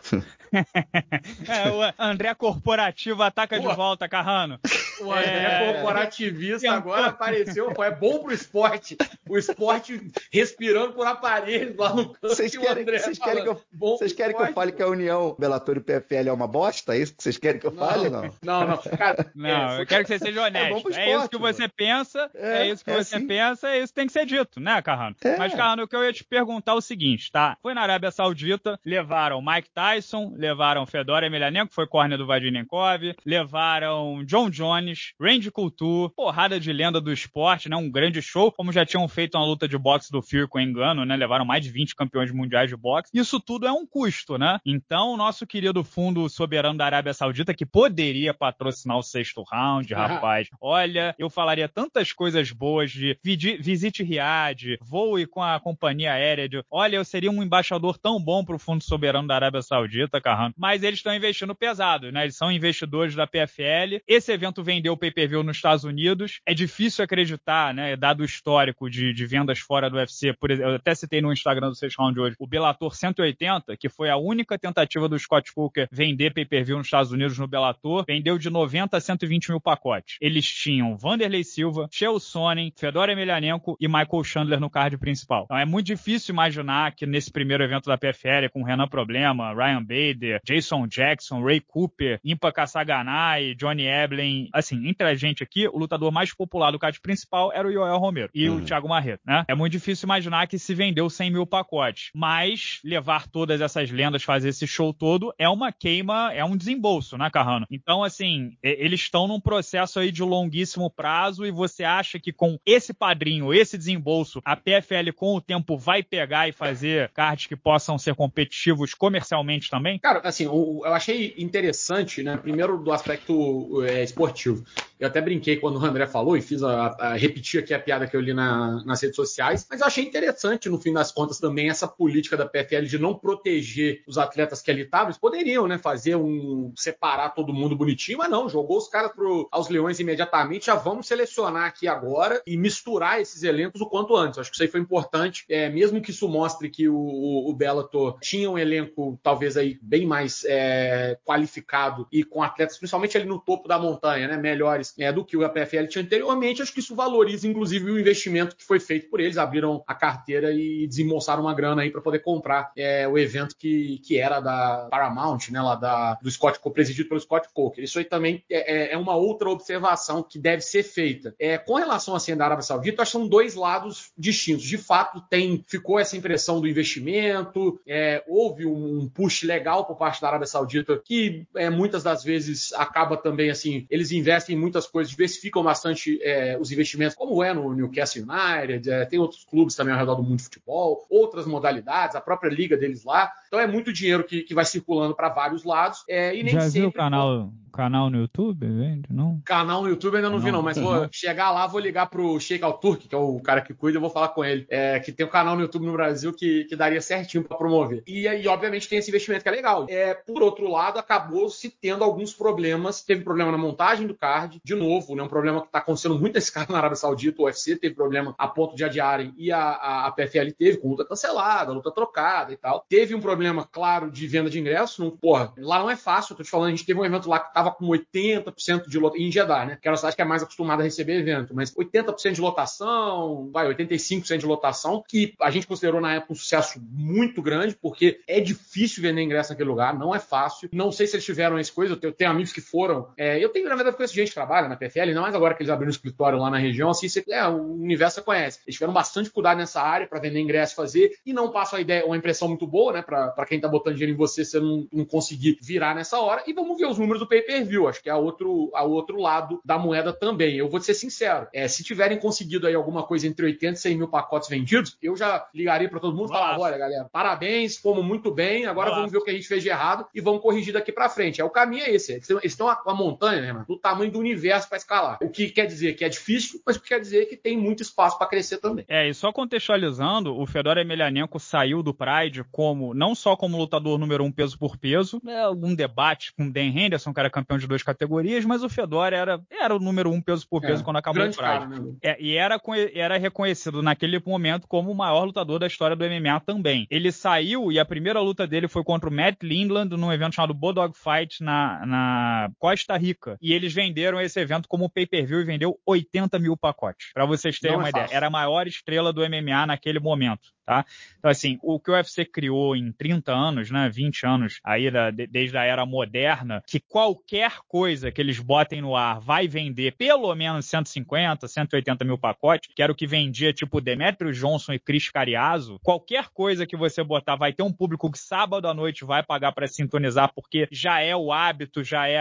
É, o André Corporativo ataca Boa. de volta, Carrano. O André é... corporativista agora apareceu, pô, é bom pro esporte. O esporte respirando por aparelhos lá no canto. Vocês querem, vocês querem, que, eu, vocês querem esporte, que eu fale que a união Bellator e P F L é uma bosta? É isso que vocês querem que eu não, fale ou não? Não, não. Cara, não, é, eu quero que você seja honesto. É, bom pro esporte, é isso que você mano. pensa, é, é isso que é você assim. pensa, é isso que tem que ser dito, né, Carrano? É. Mas, Carrano, o que eu ia te perguntar é o seguinte, tá? Foi na Arábia Saudita, levaram Mike Tyson, levaram Fedor Emelianenko, que foi córner do Vadim Nemkov, levaram John Jones, Randy Couture, porrada de lenda do esporte, né? Um grande show, como já tinham feito na luta de boxe do Fury com o Engano, né? Levaram mais de vinte campeões mundiais de boxe. Isso tudo é um custo, né? Então, o nosso querido fundo soberano da Arábia Saudita, que poderia patrocinar o sexto round, rapaz. Olha, eu falaria tantas coisas boas de visite Riyadh, voe com a companhia aérea. De... Olha, eu seria um embaixador tão bom pro fundo soberano da Arábia Saudita, Carrano. Mas eles estão investindo pesado, né? Eles são investidores da P F L. Esse evento vem vendeu o pay-per-view nos Estados Unidos. É difícil acreditar, né, dado o histórico de, de vendas fora do U F C. Por exemplo, eu até citei no Instagram do sexto round de hoje, o Bellator cento e oitenta, que foi a única tentativa do Scott Coker vender pay-per-view nos Estados Unidos no Bellator, vendeu de noventa a cento e vinte mil pacotes. Eles tinham Vanderlei Silva, Chael Sonnen, Fedor Emelianenko e Michael Chandler no card principal. Então é muito difícil imaginar que nesse primeiro evento da P F L, com Renan Problema, Ryan Bader, Jason Jackson, Ray Cooper, Impa Kasanganay, Johnny Eblen... Assim, entre a gente aqui, o lutador mais popular do card principal era o Joel Romero e uhum. o Thiago Marreto, né? É muito difícil imaginar que se vendeu cem mil pacotes, mas levar todas essas lendas, fazer esse show todo, é uma queima, é um desembolso, né, Carrano? Então, assim, eles estão num processo aí de longuíssimo prazo e você acha que com esse padrinho, esse desembolso, a P F L com o tempo vai pegar e fazer cards que possam ser competitivos comercialmente também? Cara, assim, eu achei interessante, né, primeiro do aspecto é, esportivo. Eu até brinquei quando o André falou e fiz a, a repetir aqui a piada que eu li na, nas redes sociais, mas eu achei interessante, no fim das contas, também essa política da P F L de não proteger os atletas que ali estavam. Eles poderiam, né, fazer um... separar todo mundo bonitinho, mas não, jogou os caras pro, aos leões imediatamente, já vamos selecionar aqui agora e misturar esses elencos o quanto antes. Acho que isso aí foi importante, é, mesmo que isso mostre que o, o, o Bellator tinha um elenco talvez aí bem mais é, qualificado e com atletas, principalmente ali no topo da montanha, né, melhores é, do que o P F L tinha anteriormente. Acho que isso valoriza, inclusive, o investimento que foi feito por eles. Abriram a carteira e desembolsaram uma grana aí para poder comprar é, o evento que, que era da Paramount, né, lá da, do Scott Coker, presidido pelo Scott Coker. Isso aí também é, é uma outra observação que deve ser feita. É, com relação à cena da Arábia Saudita, acho que são dois lados distintos. De fato, tem, ficou essa impressão do investimento, é, houve um push legal por parte da Arábia Saudita, que é, muitas das vezes acaba também assim, eles investem em muitas coisas, diversificam bastante é, os investimentos, como é no Newcastle United, é, tem outros clubes também ao redor do mundo de futebol, outras modalidades, a própria liga deles lá. Então é muito dinheiro que, que vai circulando para vários lados, é, e nem Já sempre... viu o canal... Canal no YouTube? Não? Canal no YouTube ainda não, não vi, não, mas vou não. chegar lá, vou ligar pro Sheikh Al Turk, que é o cara que cuida, eu vou falar com ele, é, que tem um canal no YouTube no Brasil que, que daria certinho pra promover. E aí, obviamente, tem esse investimento que é legal. É, por outro lado, acabou-se tendo alguns problemas, teve problema na montagem do card, de novo, né, um problema que tá acontecendo muito nesse card na Arábia Saudita. O U F C teve problema a ponto de adiarem e a, a, a P F L teve, com luta cancelada, luta trocada e tal. Teve um problema, claro, de venda de ingressos, não, porra, lá não é fácil, eu tô te falando, a gente teve um evento lá que tava com oitenta por cento de lotação, em Jeddah, né, que era uma cidade que é mais acostumada a receber evento, mas oitenta por cento de lotação, vai, oitenta e cinco por cento de lotação, que a gente considerou na época um sucesso muito grande, porque é difícil vender ingresso naquele lugar, não é fácil. Não sei se eles tiveram essa coisa, eu tenho, eu tenho amigos que foram, é, eu tenho, na verdade, conheço gente que trabalha na P F L, não mais agora que eles abriram um escritório lá na região, assim, você, é, o universo você conhece. Eles tiveram bastante dificuldade nessa área para vender ingresso, fazer, e não passa a ideia, uma impressão muito boa, né, para quem tá botando dinheiro em você, você não, não conseguir virar nessa hora, e vamos ver os números do P F L pay-per-view, acho que é o outro, outro lado da moeda também. Eu vou ser sincero, é, se tiverem conseguido aí alguma coisa entre oitenta e cem mil pacotes vendidos, eu já ligaria para todo mundo e falava, olha galera, parabéns, fomos muito bem, agora Nossa. vamos ver o que a gente fez de errado e vamos corrigir daqui para frente. É, o caminho é esse, eles estão a, a montanha, né, mano, do tamanho do universo para escalar, o que quer dizer que é difícil, mas o que quer dizer que tem muito espaço para crescer também. É, e só contextualizando, o Fedor Emelianenko saiu do Pride como, não só como lutador número um peso por peso, né, algum debate com o Dan Henderson, que era campeão de duas categorias, mas o Fedor era, era o número um peso por peso é, quando acabou o Pride. É, e era, era reconhecido naquele momento como o maior lutador da história do M M A também. Ele saiu e a primeira luta dele foi contra o Matt Lindland num evento chamado Bulldog Fight na, na Costa Rica. E eles venderam esse evento como pay-per-view e vendeu oitenta mil pacotes. Pra vocês terem Não uma é ideia. Era a maior estrela do M M A naquele momento. Tá? Então, assim, o que o U F C criou em trinta anos, né, vinte anos, aí da, de, desde a era moderna, que qualquer coisa que eles botem no ar vai vender pelo menos cento e cinquenta, cento e oitenta mil pacotes, que era o que vendia, tipo, Demetrius Johnson e Chris Cariazo. Qualquer coisa que você botar vai ter um público que sábado à noite vai pagar para sintonizar, porque já é o hábito, já é,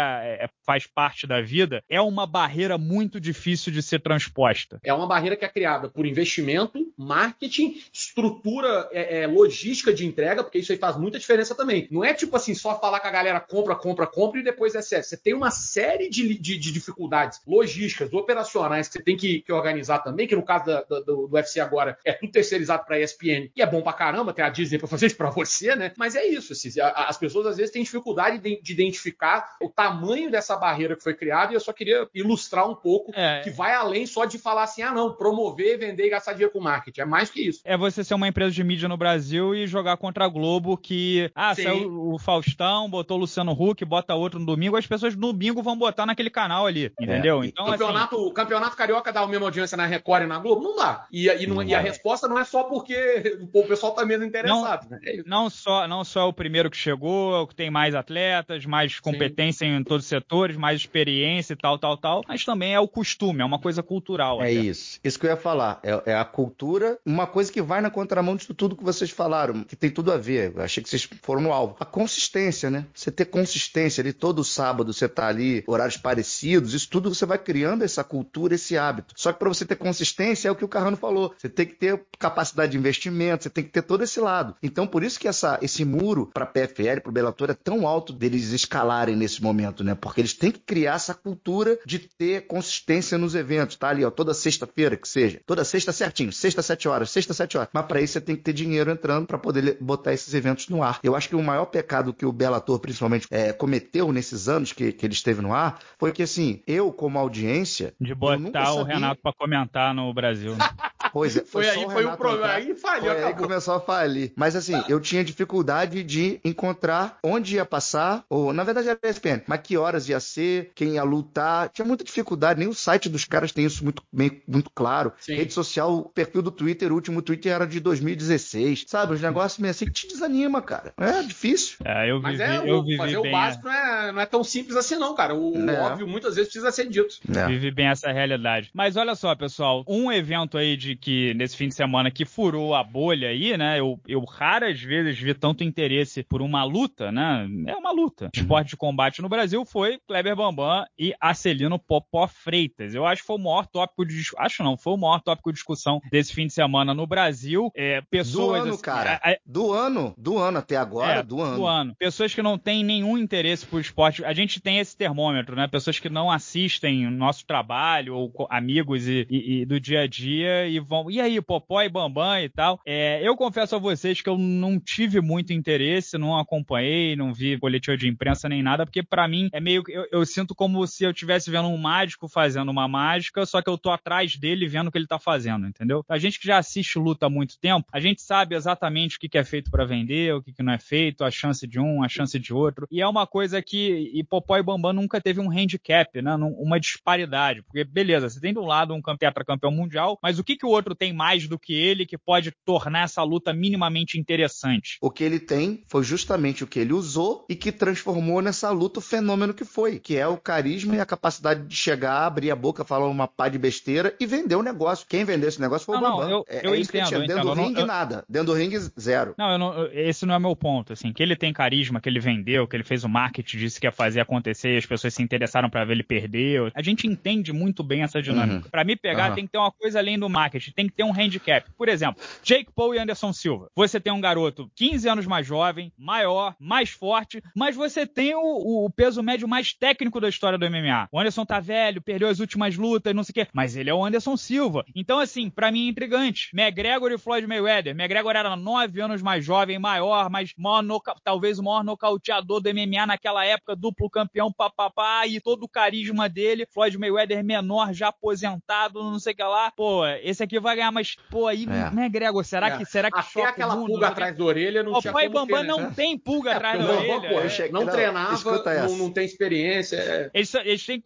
é faz parte da vida. É uma barreira muito difícil de ser transposta. É uma barreira que é criada por investimento, marketing, estrutura, Estrutura é, é, logística de entrega, porque isso aí faz muita diferença também. Não é tipo assim, só falar que a galera compra, compra, compra e depois é certo. Você tem uma série de, de, de dificuldades logísticas, operacionais, que você tem que, que organizar também, que no caso da, da, do, do U F C agora é tudo terceirizado para a E S P N, e é bom pra caramba, tem a Disney pra fazer isso pra você, né? Mas é isso, assim, as pessoas às vezes têm dificuldade de, de identificar o tamanho dessa barreira que foi criada, e eu só queria ilustrar um pouco é. que vai além só de falar assim, ah não, promover, vender e gastar dinheiro com marketing. É mais que isso. É você ser uma empresa de mídia no Brasil e jogar contra a Globo que, ah, Sim. saiu o Faustão, botou o Luciano Huck, bota outro no domingo, as pessoas no domingo vão botar naquele canal ali, entendeu? É. Então, campeonato, assim... O Campeonato Carioca dá a mesma audiência na Record e na Globo? Não dá. E, e, não, e a resposta não é só porque o pessoal tá menos interessado. Não, né? não, só, não só é o primeiro que chegou, é o que tem mais atletas, mais competência Sim. em todos os setores, mais experiência e tal, tal, tal, mas também é o costume, é uma coisa cultural. É até. isso. Isso que eu ia falar. É, é a cultura, uma coisa que vai na contramão de tudo que vocês falaram, que tem tudo a ver, eu achei que vocês foram no alvo. A consistência, né? Você ter consistência ali todo sábado sábado você tá ali, horários parecidos, isso tudo você vai criando essa cultura, esse hábito. Só que para você ter consistência é o que o Carrano falou, você tem que ter capacidade de investimento, você tem que ter todo esse lado. Então por isso que essa, esse muro para a P F L, para o Bellator é tão alto deles escalarem nesse momento, né? Porque eles têm que criar essa cultura de ter consistência nos eventos, tá ali, ó, toda sexta-feira que seja, toda sexta certinho, sexta sete horas, sexta sete horas, mas para isso você tem que ter dinheiro entrando para poder botar esses eventos no ar. Eu acho que o maior pecado que o Bellator principalmente é, cometeu nesses anos que, que ele esteve no ar foi que assim, eu como audiência de botar o Renato para comentar no Brasil, né? Pois é, foi, foi aí, foi o um problema, aí falhou, foi aí que começou a falir. Mas assim, eu tinha dificuldade de encontrar onde ia passar, ou na verdade era E S P N, mas que horas ia ser, quem ia lutar, tinha muita dificuldade, nem o site dos caras tem isso muito, bem, muito claro. Sim. Rede social, o perfil do Twitter, o último Twitter era de dois mil e dezesseis, sabe, os negócios meio assim que te desanima, cara, é difícil. É, eu vivi, mas é, eu vivi fazer bem o básico é, não é tão simples assim não, cara, o é. óbvio muitas vezes precisa ser dito. É. Eu vivi bem essa realidade. Mas olha só, pessoal, um evento aí de que nesse fim de semana que furou a bolha aí, né, eu, eu raras vezes vi tanto interesse por uma luta, né, é uma luta, esporte de combate no Brasil, foi Kleber Bambam e Arcelino Popó Freitas. Eu acho que foi o maior tópico de discussão, acho não, foi o maior tópico de discussão desse fim de semana no Brasil, é, pessoas... Do ano, assim, cara, a, a... do ano, do ano até agora, é, do ano. Do ano. Pessoas que não têm nenhum interesse por esporte, a gente tem esse termômetro, né, pessoas que não assistem o nosso trabalho, ou amigos e, e, e do dia a dia, e vão, e aí, Popó e Bambam e tal. É, eu confesso a vocês que eu não tive muito interesse, não acompanhei, não vi coletiva de imprensa nem nada, porque pra mim é meio que, eu, eu sinto como se eu estivesse vendo um mágico fazendo uma mágica, só que eu tô atrás dele vendo o que ele tá fazendo, entendeu? A gente que já assiste luta há muito tempo, a gente sabe exatamente o que, que é feito pra vender, o que, que não é feito, a chance de um, a chance de outro, e é uma coisa que, e Popó e Bambam nunca teve um handicap, né? Uma disparidade, porque beleza, você tem de um lado um tetracampeão mundial, mas o que que o outro tem mais do que ele que pode tornar essa luta minimamente interessante? O que ele tem foi justamente o que ele usou e que transformou nessa luta o fenômeno que foi, que é o carisma e a capacidade de chegar, abrir a boca, falar uma pá de besteira e vender o negócio. Quem vendeu esse negócio foi não, o Bambam. Não, eu, é, eu é entendo. Eu dentro entendo, do ringue, eu... nada. Dentro do ringue, zero. Não, eu não, esse não é meu ponto. Assim, que ele tem carisma, que ele vendeu, que ele fez o marketing, disse que ia fazer acontecer e as pessoas se interessaram pra ver ele perder. A gente entende muito bem essa dinâmica. Uhum. Pra me pegar, uhum. tem que ter uma coisa além do marketing. Tem que ter um handicap. Por exemplo, Jake Paul e Anderson Silva. Você tem um garoto quinze anos mais jovem, maior, mais forte, mas você tem o, o peso médio mais técnico da história do M M A. O Anderson tá velho, perdeu as últimas lutas, não sei o quê, mas ele é o Anderson Silva. Então, assim, pra mim é intrigante. McGregor e Floyd Mayweather. McGregor era nove anos mais jovem, maior, mas maior noca... talvez o maior nocauteador do M M A naquela época, duplo campeão, papapá, e todo o carisma dele. Floyd Mayweather menor, já aposentado, não sei o que lá. Pô, esse aqui vai ganhar, mas pô, aí é. McGregor, será é. que será que choca aquela o mundo, pulga atrás da orelha não tinha. O pai Bambam não né? tem pulga é, atrás da orelha. Pô, é. Não treinava, não, não tem experiência. É. Eles, eles têm,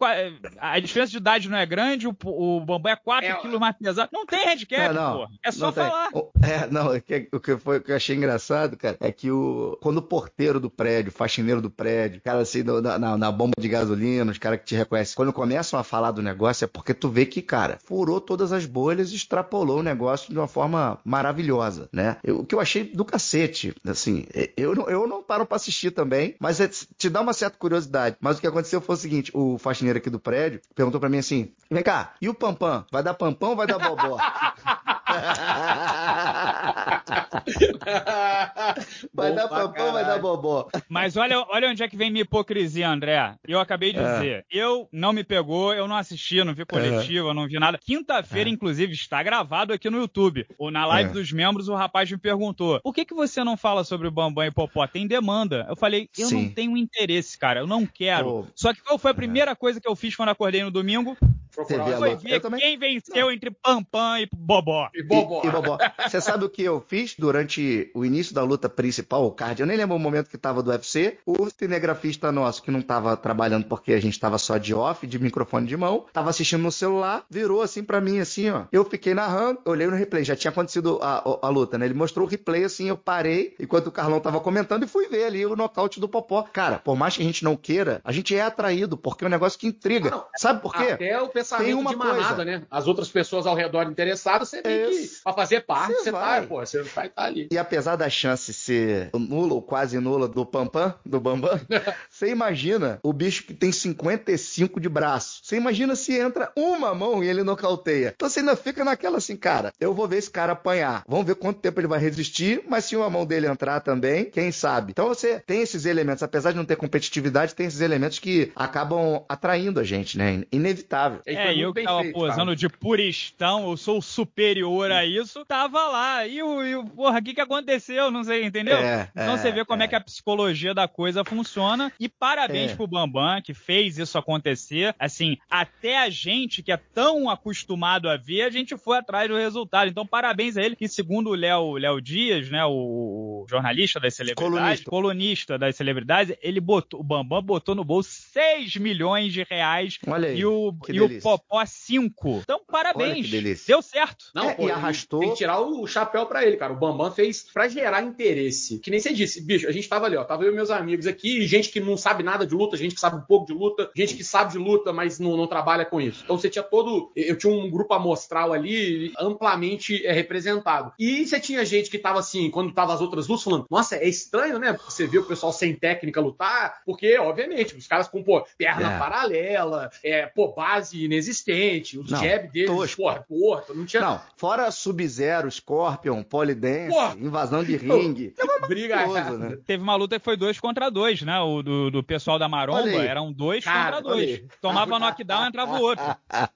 a diferença de idade não é grande, o, o Bambam é quatro quilos é. mais pesado. Não tem handicap, não, não, pô. É só falar. O, é, não, o que, foi, o que eu achei engraçado, cara, é que o, quando o porteiro do prédio, o faxineiro do prédio, o cara assim, na, na, na bomba de gasolina, os caras que te reconhecem, quando começam a falar do negócio é porque tu vê que, cara, furou todas as bolhas e extrapolou o negócio de uma forma maravilhosa, né? Eu, o que eu achei do cacete, assim, eu, eu não paro pra assistir também, mas é, te dá uma certa curiosidade. Mas o que aconteceu foi o seguinte, o faxineiro aqui do prédio perguntou pra mim assim, vem cá, e o Pampam? Vai dar Pampam ou vai dar Bobó? Vai Bom dar Pampam, vai dar Bobó. Mas olha, olha onde é que vem minha hipocrisia, André. Eu acabei de é. dizer, eu não me pegou, eu não assisti, não vi coletiva, é. não vi nada. Quinta-feira, é. inclusive, está gravado aqui no YouTube. Ou na live é. dos membros, o rapaz me perguntou, por que que você não fala sobre o Bambam e Popó? Tem demanda. Eu falei, eu Sim. não tenho interesse, cara, eu não quero. Pô. Só que qual foi a primeira é. coisa que eu fiz quando acordei no domingo? Procurar. Foi ver quem também... venceu não. entre Pampam e Bobó. E Bobó. E, e Bobó. Você sabe o que eu fiz durante o início da luta principal, o card? Eu nem lembro o momento que tava do U F C. O cinegrafista nosso, que não tava trabalhando porque a gente tava só de off, de microfone de mão, tava assistindo no celular, virou assim pra mim, assim, ó. Eu fiquei narrando, olhei no replay, já tinha acontecido a, a, a luta, né? Ele mostrou o replay, assim, eu parei, enquanto o Carlão tava comentando, e fui ver ali o nocaute do Popó. Cara, por mais que a gente não queira, a gente é atraído, porque é um negócio que intriga. Não, não. Sabe por quê? Até o pensamento de manada, né? As outras pessoas ao redor interessadas, você tem que, pra fazer parte, você tá, pô, você vai estar ali. E apesar da chance ser nula ou quase nula do Pampam, do Bambam, você imagina o bicho que tem cinquenta e cinco de braço. Você imagina se entra uma mão e ele nocauteia. Então você ainda fica naquela assim, cara, eu vou ver esse cara apanhar. Vamos ver quanto tempo ele vai resistir, mas se uma mão dele entrar também, quem sabe? Então você tem esses elementos, apesar de não ter competitividade, tem esses elementos que acabam atraindo a gente, né? Inevitável. É, eu que tava feito, posando sabe? de puristão, eu sou superior a isso, tava lá. E o, e o porra, o que que aconteceu? Não sei, entendeu? É, então é, você vê como é. é que a psicologia da coisa funciona. E parabéns é. pro Bambam, que fez isso acontecer. Assim, até a gente que é tão acostumado a ver, a gente foi atrás do resultado. Então, parabéns a ele, que segundo o Léo, Léo Dias, né, o jornalista das celebridades, colunista, colunista das celebridades, ele botou, o Bambam botou no bolso seis milhões de reais. Olha aí, e o, e o Popó cinco. Então, parabéns. Deu certo. Não, é, pô, e arrastou. Tem que tirar o chapéu pra ele, cara. O Bambam fez pra gerar interesse. Que nem você disse, bicho, a gente tava ali, ó, tava eu e meus amigos aqui, gente que não sabe nada de luta, gente que sabe um pouco de luta, gente que sabe de luta, mas não, não trabalha com isso. Então você tinha todo, eu tinha um grupo amostral ali, amplamente é, representado. E você tinha gente que tava assim, quando tava as outras lutas, falando, nossa, é estranho, né? Você vê o pessoal sem técnica lutar, porque, obviamente, os caras com, pô, perna é. paralela, é, pô, base inexistente, os jab deles, pô, porta, não tinha... Não, fora Sub-Zero, Scorpion, Polydance, porra, invasão de ringue. É briga, né? Teve uma luta que foi dois contra dois, né? O do, do pessoal da Maromba, eram dois cara, contra dois. Olhei. Tomava knockdown e entrava o outro.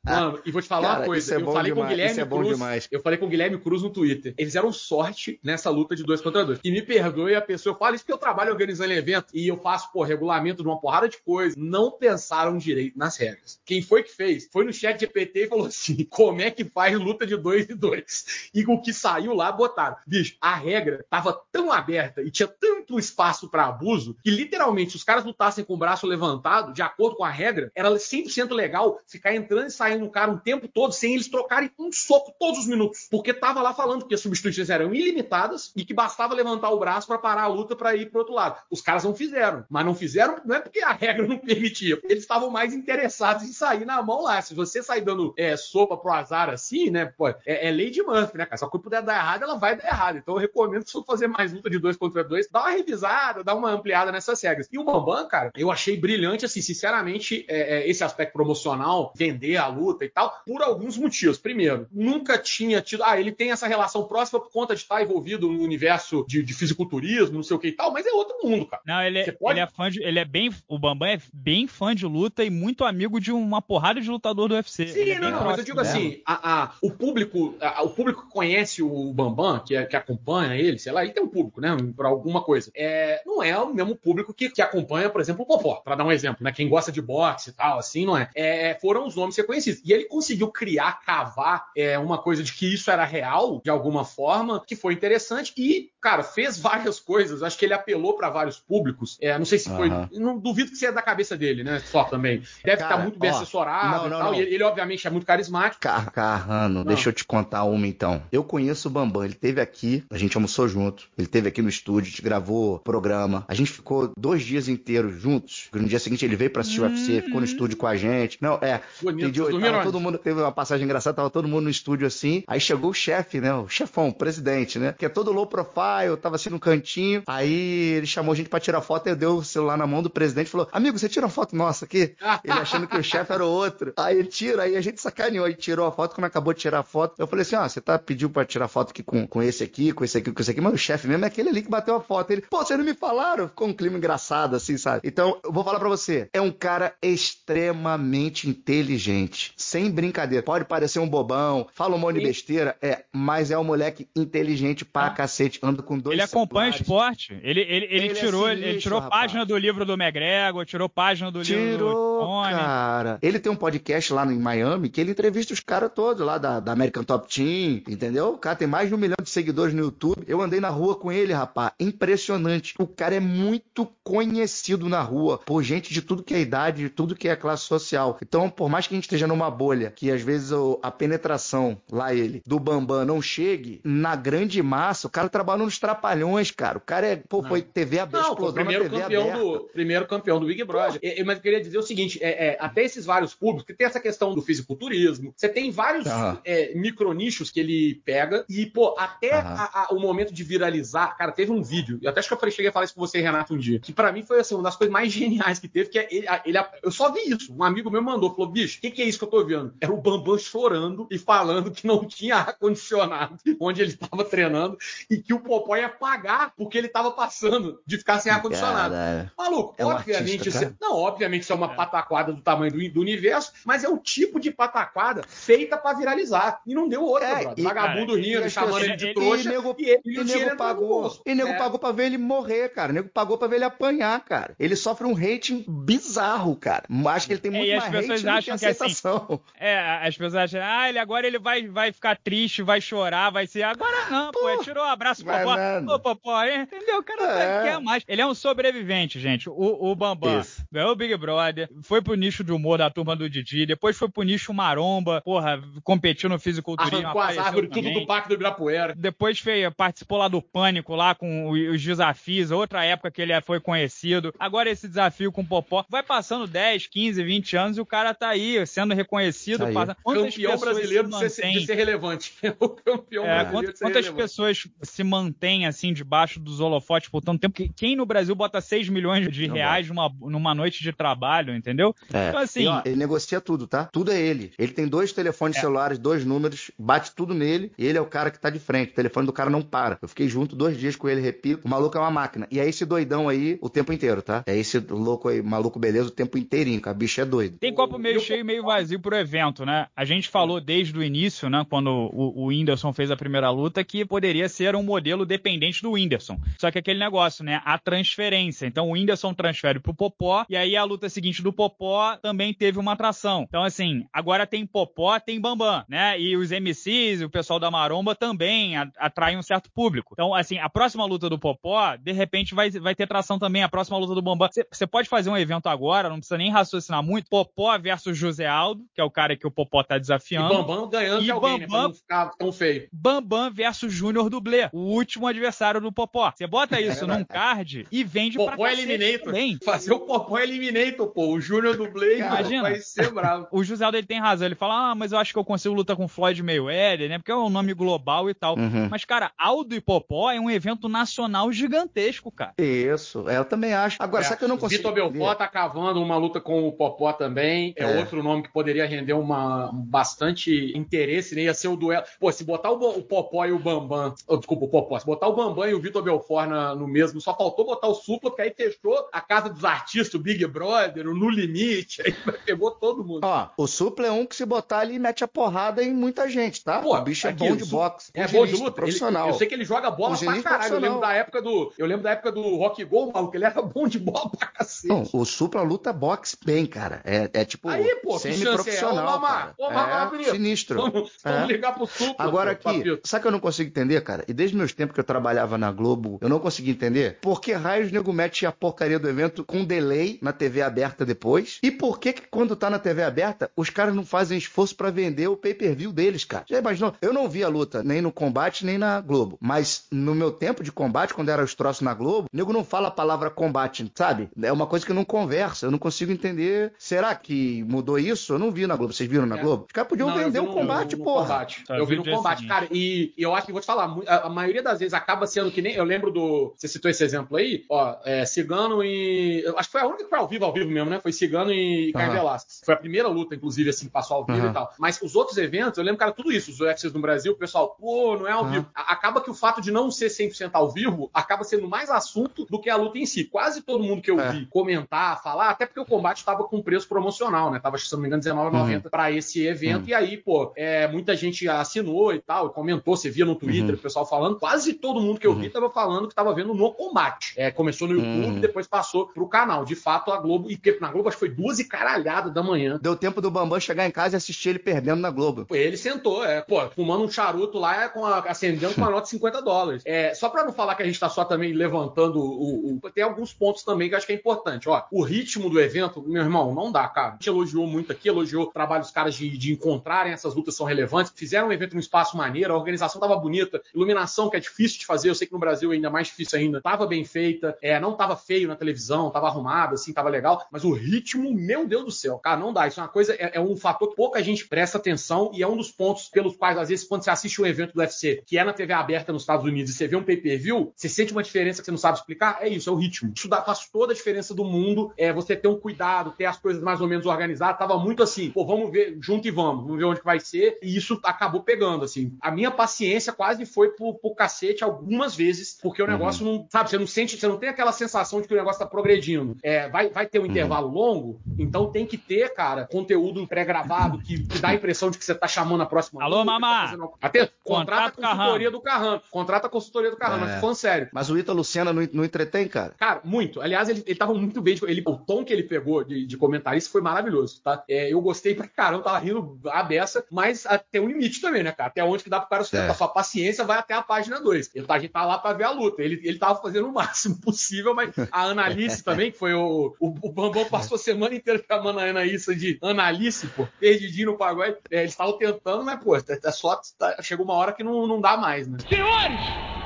Mano, e vou te falar cara, uma coisa, é eu falei demais, com o Guilherme é Cruz, eu falei com o Guilherme Cruz no Twitter, eles deram sorte nessa luta de dois contra dois. E me perdoe a pessoa, eu falo isso porque eu trabalho organizando evento e eu faço, pô, regulamento de uma porrada de coisa, não pensaram direito nas regras. Quem foi que fez? Foi no chat G P T e falou assim, como é que faz luta de dois e dois? E o que saiu lá, botaram. Bicho, a regra tava tão aberta e tinha tanto espaço pra abuso que literalmente, se os caras lutassem com o braço levantado, de acordo com a regra, era cem por cento legal ficar entrando e saindo um cara o tempo todo sem eles trocarem um soco todos os minutos. Porque tava lá falando que as substituições eram ilimitadas e que bastava levantar o braço pra parar a luta pra ir pro outro lado. Os caras não fizeram. Mas não fizeram, não é porque a regra não permitia. Eles estavam mais interessados em sair na mão lá. Se você sair dando é, sopa pro azar assim, né, pô, é, é lei de Murphy, né, cara? Se a coisa puder dar errado, ela vai dar errado. Então eu recomendo que se for fazer mais luta de dois contra dois, dá uma revisada, dá uma ampliada nessas regras. E o Bambam, cara, eu achei brilhante, assim, sinceramente, é, é, esse aspecto promocional, vender a luta e tal, por alguns motivos. Primeiro, nunca tinha tido... Ah, ele tem essa relação próxima por conta de estar envolvido no universo de, de fisiculturismo, não sei o que e tal, mas é outro mundo, cara. Não, ele, pode... ele é fã de... Ele é bem... O Bambam é bem fã de luta e muito amigo de uma porrada de lutador do U F C. Sim, é não, não, mas eu digo dela. assim, a, a, o público a, o público que conhece o Bambam, que, que acompanha ele, sei lá, ele tem um público, né, pra alguma coisa. É, não é o mesmo público que, que acompanha, por exemplo, o Popó, pra dar um exemplo, né, quem gosta de boxe e tal, assim, não é? é foram os nomes reconhecidos. E ele conseguiu criar, cavar é, uma coisa de que isso era real, de alguma forma, que foi interessante e, cara, fez várias coisas. Acho que ele apelou pra vários públicos. É, não sei se foi... Uhum. Não duvido que seja da cabeça dele, né, só também. Deve estar tá muito bem ó, assessorado não, não, e tal. Não. E ele, ele, obviamente, é muito carismático. Car Carrano, não. deixa eu te contar uma, então. Eu conheço o Bambam, ele esteve aqui, a gente almoçou junto, ele esteve aqui no estúdio, a gente gravou programa, a gente ficou dois dias inteiros juntos, no dia seguinte ele veio pra assistir o hum. U F C, ficou no estúdio com a gente. Não, é, bonito, pediu, tava todo mundo, teve uma passagem engraçada, tava todo mundo no estúdio assim, aí chegou o chefe, né, o chefão, o presidente, né, que é todo low profile, tava assim no cantinho, aí ele chamou a gente pra tirar foto, eu dei o celular na mão do presidente e falou, amigo, você tira uma foto nossa aqui? Ele achando que o chefe era o outro. Aí ele tira, aí a gente sacaneou, ele tirou a foto, quando acabou de tirar a foto, eu falei assim, ó, ah, você tá pediu pra tirar foto aqui com, com esse aqui, com esse aqui, com esse aqui, mas o chefe mesmo é aquele ali que bateu a foto. Ele, pô, vocês não me falaram? Ficou um clima engraçado, assim, sabe? Então, eu vou falar pra você, é um cara extremamente inteligente, sem brincadeira. Pode parecer um bobão, fala um monte de besteira, é, mas é um moleque inteligente pra ah. cacete, anda com dois... Ele acompanha o esporte, ele, ele, ele, ele tirou, é sinistro, ele tirou página do livro do McGregor, tirou página do tirou, livro do Tony. Cara. Ele tem um podcast lá em Miami que ele entrevista os caras todos lá da, da American Top Team, entendeu? O cara tem mais de um milhão de seguidores no YouTube. Eu andei na rua com ele, rapaz. Impressionante. O cara é muito conhecido na rua por gente de tudo que é idade, de tudo que é classe social. Então, por mais que a gente esteja numa bolha, que às vezes a penetração, lá ele, do Bambam não chegue, na grande massa, o cara trabalha nos trapalhões, cara. O cara é, pô, foi T V aberta, explosão na T V aberta. Do, primeiro campeão do Big Brother. É, mas eu queria dizer o seguinte, é, é, até esses vários públicos, que tem essa questão do fisiculturismo, você tem vários ah. é, micronichos que ele pega e, pô, até ah. a, a, o momento de viralizar, cara, teve um vídeo, eu até acho que eu cheguei a falar isso com você, Renato, um dia, que pra mim foi assim, uma das coisas mais geniais que teve, que é ele, ele, eu só vi isso, um amigo meu mandou, falou, bicho, o que, que é isso que eu tô vendo? Era o Bambam chorando e falando que não tinha ar-condicionado onde ele tava treinando e que o Popó ia pagar porque ele tava passando de ficar sem ar-condicionado. Maluco, é um obviamente, artista, isso, não, obviamente isso é uma é. pataquada do tamanho do, do universo, mas é o tipo de pataquada feita pra viralizar. E não deu outra, é, e, vagabundo cara, rindo, chamando ele de trouxa. E, nego, e, ele, e, e o nego pagou. E nego é. pagou pra ver ele morrer, cara. O nego pagou pra ver ele apanhar, cara. Ele sofre um rating bizarro, cara. Acho que ele tem muito é, mais rating acham do que, que aceitação. Assim, é, as pessoas acham, ah, ele agora ele vai, vai ficar triste, vai chorar, vai ser... Agora não, pô, pô ele tirou um abraço pro Popó. Ô, Popó, entendeu? O cara é. não quer mais. Ele é um sobrevivente, gente. O, o Bambam ganhou o Big Brother, foi pro nicho de humor da turma do Didi, depois foi pro nicho maromba, porra, competiu no fisiculturismo. Arrancou as árvores tudo do Parque do Ibirapuera. Depois foi, participou lá do Pânico, lá com os desafios, outra época que ele foi conhecido. Agora esse desafio com o Popó. Vai passando dez, quinze, vinte anos e o cara tá aí, sendo reconhecido. Aí. Passa... Campeão brasileiro se se, de ser relevante. O campeão é, brasileiro quantas, de ser quantas relevante. Pessoas se mantêm, assim, debaixo dos holofotes por tanto tempo? Que, quem no Brasil bota seis milhões de reais numa, numa noite de trabalho, entendeu? É. Então, assim... E, ó, ele negocia tudo, tá? Tudo é ele. Ele tem dois telefones é. celulares, dois números, bate tudo nele, e ele é o cara que tá de frente. O telefone do cara não para. Eu fiquei junto dois dias com ele, repito. O maluco é uma máquina. E é esse doidão aí o tempo inteiro, tá? É esse louco aí, maluco beleza, o tempo inteirinho, cara. O bicho é doido. Tem copo meio cheio e meio vazio pro evento, né? A gente falou desde o início, né, quando o, o Whindersson fez a primeira luta, que poderia ser um modelo dependente do Whindersson. Só que aquele negócio, né? A transferência. Então o Whindersson transfere pro Popó, e aí a luta seguinte do Popó também teve uma atração. Então assim, agora tem Popó, tem Bambam, né? E os M Cs, o pessoal da maromba também atraem um certo público. Então assim, a próxima luta do Popó, de repente vai, vai ter tração também, a próxima luta do Bambam. Você pode fazer um evento agora, não precisa nem raciocinar muito, Popó versus José Aldo, que é o cara que o Popó tá desafiando. E Bambam ganhando de alguém, né? Pra não ficar tão feio. Bambam versus Júnior Dublê, o último adversário do Popó. Você bota isso num card e vende pra Popó Eliminator. Fazer o Popó Eliminator, pô. O Júnior do Blade vai ser bravo. O José Aldo, ele tem razão. Ele fala, ah, mas eu acho que eu consigo lutar com Floyd Mayweather, né? Porque é um nome global e tal. Uhum. Mas, cara, Aldo e Popó é um evento nacional gigantesco, cara. Isso. Eu também acho. Agora, é. sabe que eu não consigo... Vitor Belfort tá cavando uma luta com o Popó também. É, é. outro nome que poderia render uma... bastante interesse, né? Ia ser o duelo. Pô, se botar o, o Popó e o Bambam... Oh, desculpa, o Popó. Se botar o Bambam e o Vitor Belfort na... no mesmo, só faltou botar o Supla, porque aí fechou a casa dos artistas, o Big Brother, o No Limite, aí pegou todo mundo. Ó, o Supla é um que se botar ali mete a porrada em muita gente, tá? Pô, o bicho é aqui, bom de boxe. É bom de luta, profissional. Ele, eu sei que ele joga bola pra caralho. Eu lembro da época do, eu lembro da época do Rock Go, maluco, ele era bom de bola pra cacete. Não, o Supla luta boxe bem, cara. É, é tipo aí, pô, semi-profissional, cara. Ô, Mamá, é sinistro. Vamos, é. vamos ligar pro Supla. Agora pô, aqui, papito. Sabe que eu não consigo entender, cara? E desde meus tempos que eu trabalhava na Globo, eu não consegui entender por que raios nego mete a porcaria do evento com delay na T V aberta depois. E por que que quando tá na T V aberta, os caras não fazem esforço pra vender o pay-per-view deles, cara? Já imaginou? Eu não vi a luta, nem no Combate, nem na Globo. Mas no meu tempo de combate, quando era os troços na Globo, o nego não fala a palavra combate, sabe? É uma coisa que não conversa, eu não consigo entender. Será que mudou isso? Eu não vi na Globo. Vocês viram na Globo? Os caras podiam não, vender o um combate, porra. Combate. Eu, eu vi no Combate, seguinte. Cara. E, e eu acho que, vou te falar, a, a maioria das vezes acaba sendo que nem... Eu lembro do... Você citou esse exemplo aí? Ó, é, Cigano e... Acho que foi a única que foi ao vivo, ao vivo mesmo, né? Foi Cigano e Caio uhum. Velasquez. Foi a primeira luta, inclusive, assim, passou ao vivo uhum. e tal. Mas os outros eventos, eu lembro, cara, tudo isso. Os U F Cs no Brasil, o pessoal, pô, não é ao uhum. vivo. Acaba que o fato de não ser cem por cento ao vivo acaba sendo mais assunto do que a luta em si. Quase todo mundo que eu é. vi comentar, falar, até porque o Combate tava com preço promocional, né? Tava, se não me engano, dezenove reais e noventa centavos uhum. pra esse evento. Uhum. E aí, pô, é, muita gente assinou e tal, comentou, você via no Twitter uhum. o pessoal falando. Quase todo mundo que eu uhum. vi tava falando que tava vendo no Combate. É, começou no YouTube, uhum. depois passou pro canal. De fato, a Globo, e na Globo acho que foi duas e caralhada da manhã. Deu tempo do Bambam chegar em casa e assistir ele perdendo na Globo. Ele sentou, é, pô, fumando um charuto lá, com a, acendendo com uma nota de cinquenta dólares. É, só pra não falar que a gente tá só também levantando o... o tem alguns pontos também que eu acho que é importante. Ó, o ritmo do evento, meu irmão, não dá, cara. A gente elogiou muito aqui, elogiou o trabalho dos caras de, de encontrarem, essas lutas são relevantes, fizeram um evento num espaço maneiro, a organização tava bonita, iluminação que é difícil de fazer, eu sei que no Brasil ainda mais difícil ainda, tava bem feita, é, não tava feio na televisão, tava arrumado, assim, tava legal, mas o ritmo, meu Deus do céu, cara, não dá, isso é uma coisa, é, é um fator que pouca gente presta atenção e é um dos pontos pelos quais, às vezes, quando você assiste um evento do U F C, que é na T V aberta nos Estados Unidos e você vê um pay-per-view, você sente uma diferença que você não sabe explicar, é isso, é o ritmo. Isso dá, faz toda a diferença do mundo, é você ter um cuidado, ter as coisas mais ou menos organizadas, tava muito assim, pô, vamos ver junto e vamos, vamos ver onde que vai ser, e isso acabou pegando, assim. A minha paciência quase foi pro, pro cacete algumas vezes, porque o negócio uhum. não, sabe, você não sente, você não tem aquela sensação de que o negócio tá progredindo. É, vai, vai ter um uhum. intervalo longo, então tem que ter, cara, conteúdo pré-gravado que, que dá a impressão de que você tá chamando a próxima. Alô, luta, mamá! Tá fazendo... Até contrata a consultoria do Carrano, contrata a consultoria do Carrano, é. Mas fã sério. Mas o Ítalo Senna não, não entretém, cara? Cara, muito. Aliás, ele, ele tava muito bem, ele, o tom que ele pegou de, de comentarista foi maravilhoso, tá? É, eu gostei pra caramba, tava rindo a beça, mas até um limite também, né, cara? Até onde que dá pro cara sustentar. É. Sua paciência vai até a página dois. Ele tá, a gente tá lá pra ver a luta. Ele, ele tava fazendo o máximo possível, mas a Analice também, que foi o... O, o Bambam passou a semana inteira chamando a Analice de Analice, pô, perdidinho no pagode. É, eles estavam tentando, mas, pô, é só... Tá, chegou uma hora que não, não dá mais, né? Senhores,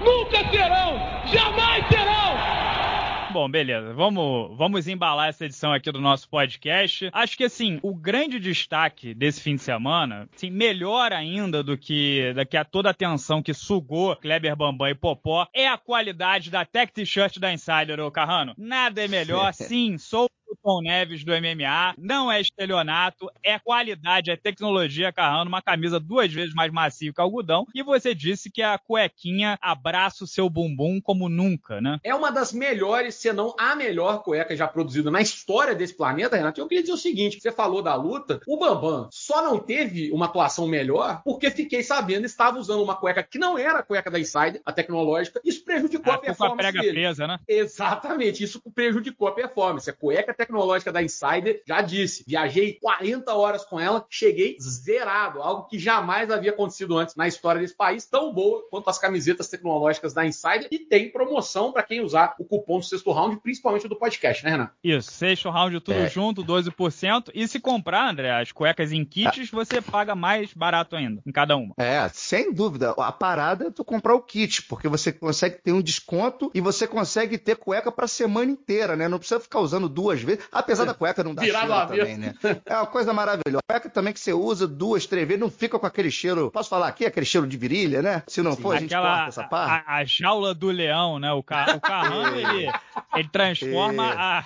nunca terão, jamais terão... Bom, beleza. Vamos, vamos embalar essa edição aqui do nosso podcast. Acho que, assim, o grande destaque desse fim de semana, assim, melhor ainda do que, do que a toda a atenção que sugou Kleber Bambam e Popó, é a qualidade da Tech T-Shirt da Insider, ô Carrano. Nada é melhor. Sim, sou... o Tom Neves do M M A, não é estelionato, é qualidade, é tecnologia, Carrano, uma camisa duas vezes mais macia que o algodão, e você disse que a cuequinha abraça o seu bumbum como nunca, né? É uma das melhores, se não a melhor cueca já produzida na história desse planeta, Renato. Eu queria dizer o seguinte, você falou da luta, o Bambam só não teve uma atuação melhor porque fiquei sabendo, estava usando uma cueca que não era a cueca da Insider, a tecnológica, isso prejudicou a, a performance dele. A prega presa, né? Exatamente, isso prejudicou a performance, a cueca tecnológica da Insider, já disse, viajei quarenta horas com ela, cheguei zerado, algo que jamais havia acontecido antes na história desse país, tão boa quanto as camisetas tecnológicas da Insider, e tem promoção para quem usar o cupom do sexto round, principalmente do podcast, né, Renan? Isso, sexto round tudo é. junto, doze por cento, e se comprar, André, as cuecas em kits, você paga mais barato ainda, em cada uma. É, sem dúvida, a parada é tu comprar o kit, porque você consegue ter um desconto e você consegue ter cueca pra semana inteira, né, não precisa ficar usando duas vezes. Apesar da cueca não dar cheiro também, né? É uma coisa maravilhosa. A cueca também que você usa duas, três vezes, não fica com aquele cheiro, posso falar aqui, aquele cheiro de virilha, né? Se não Sim, for, a gente corta essa parte. A, a jaula do leão, né? O, ca, o Carrano, ele, ele transforma a,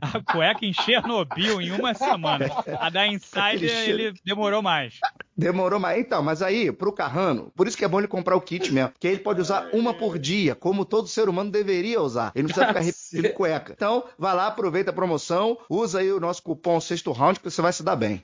a cueca em Chernobyl em uma semana. A da Insider, ele demorou mais. Demorou mais. Então, mas aí, pro Carrano, por isso que é bom ele comprar o kit mesmo, que ele pode usar uma por dia, como todo ser humano deveria usar. Ele não precisa ficar repetindo cueca. Então, vai lá, aproveita a promoção, usa aí o nosso cupom Sexto Round que você vai se dar bem.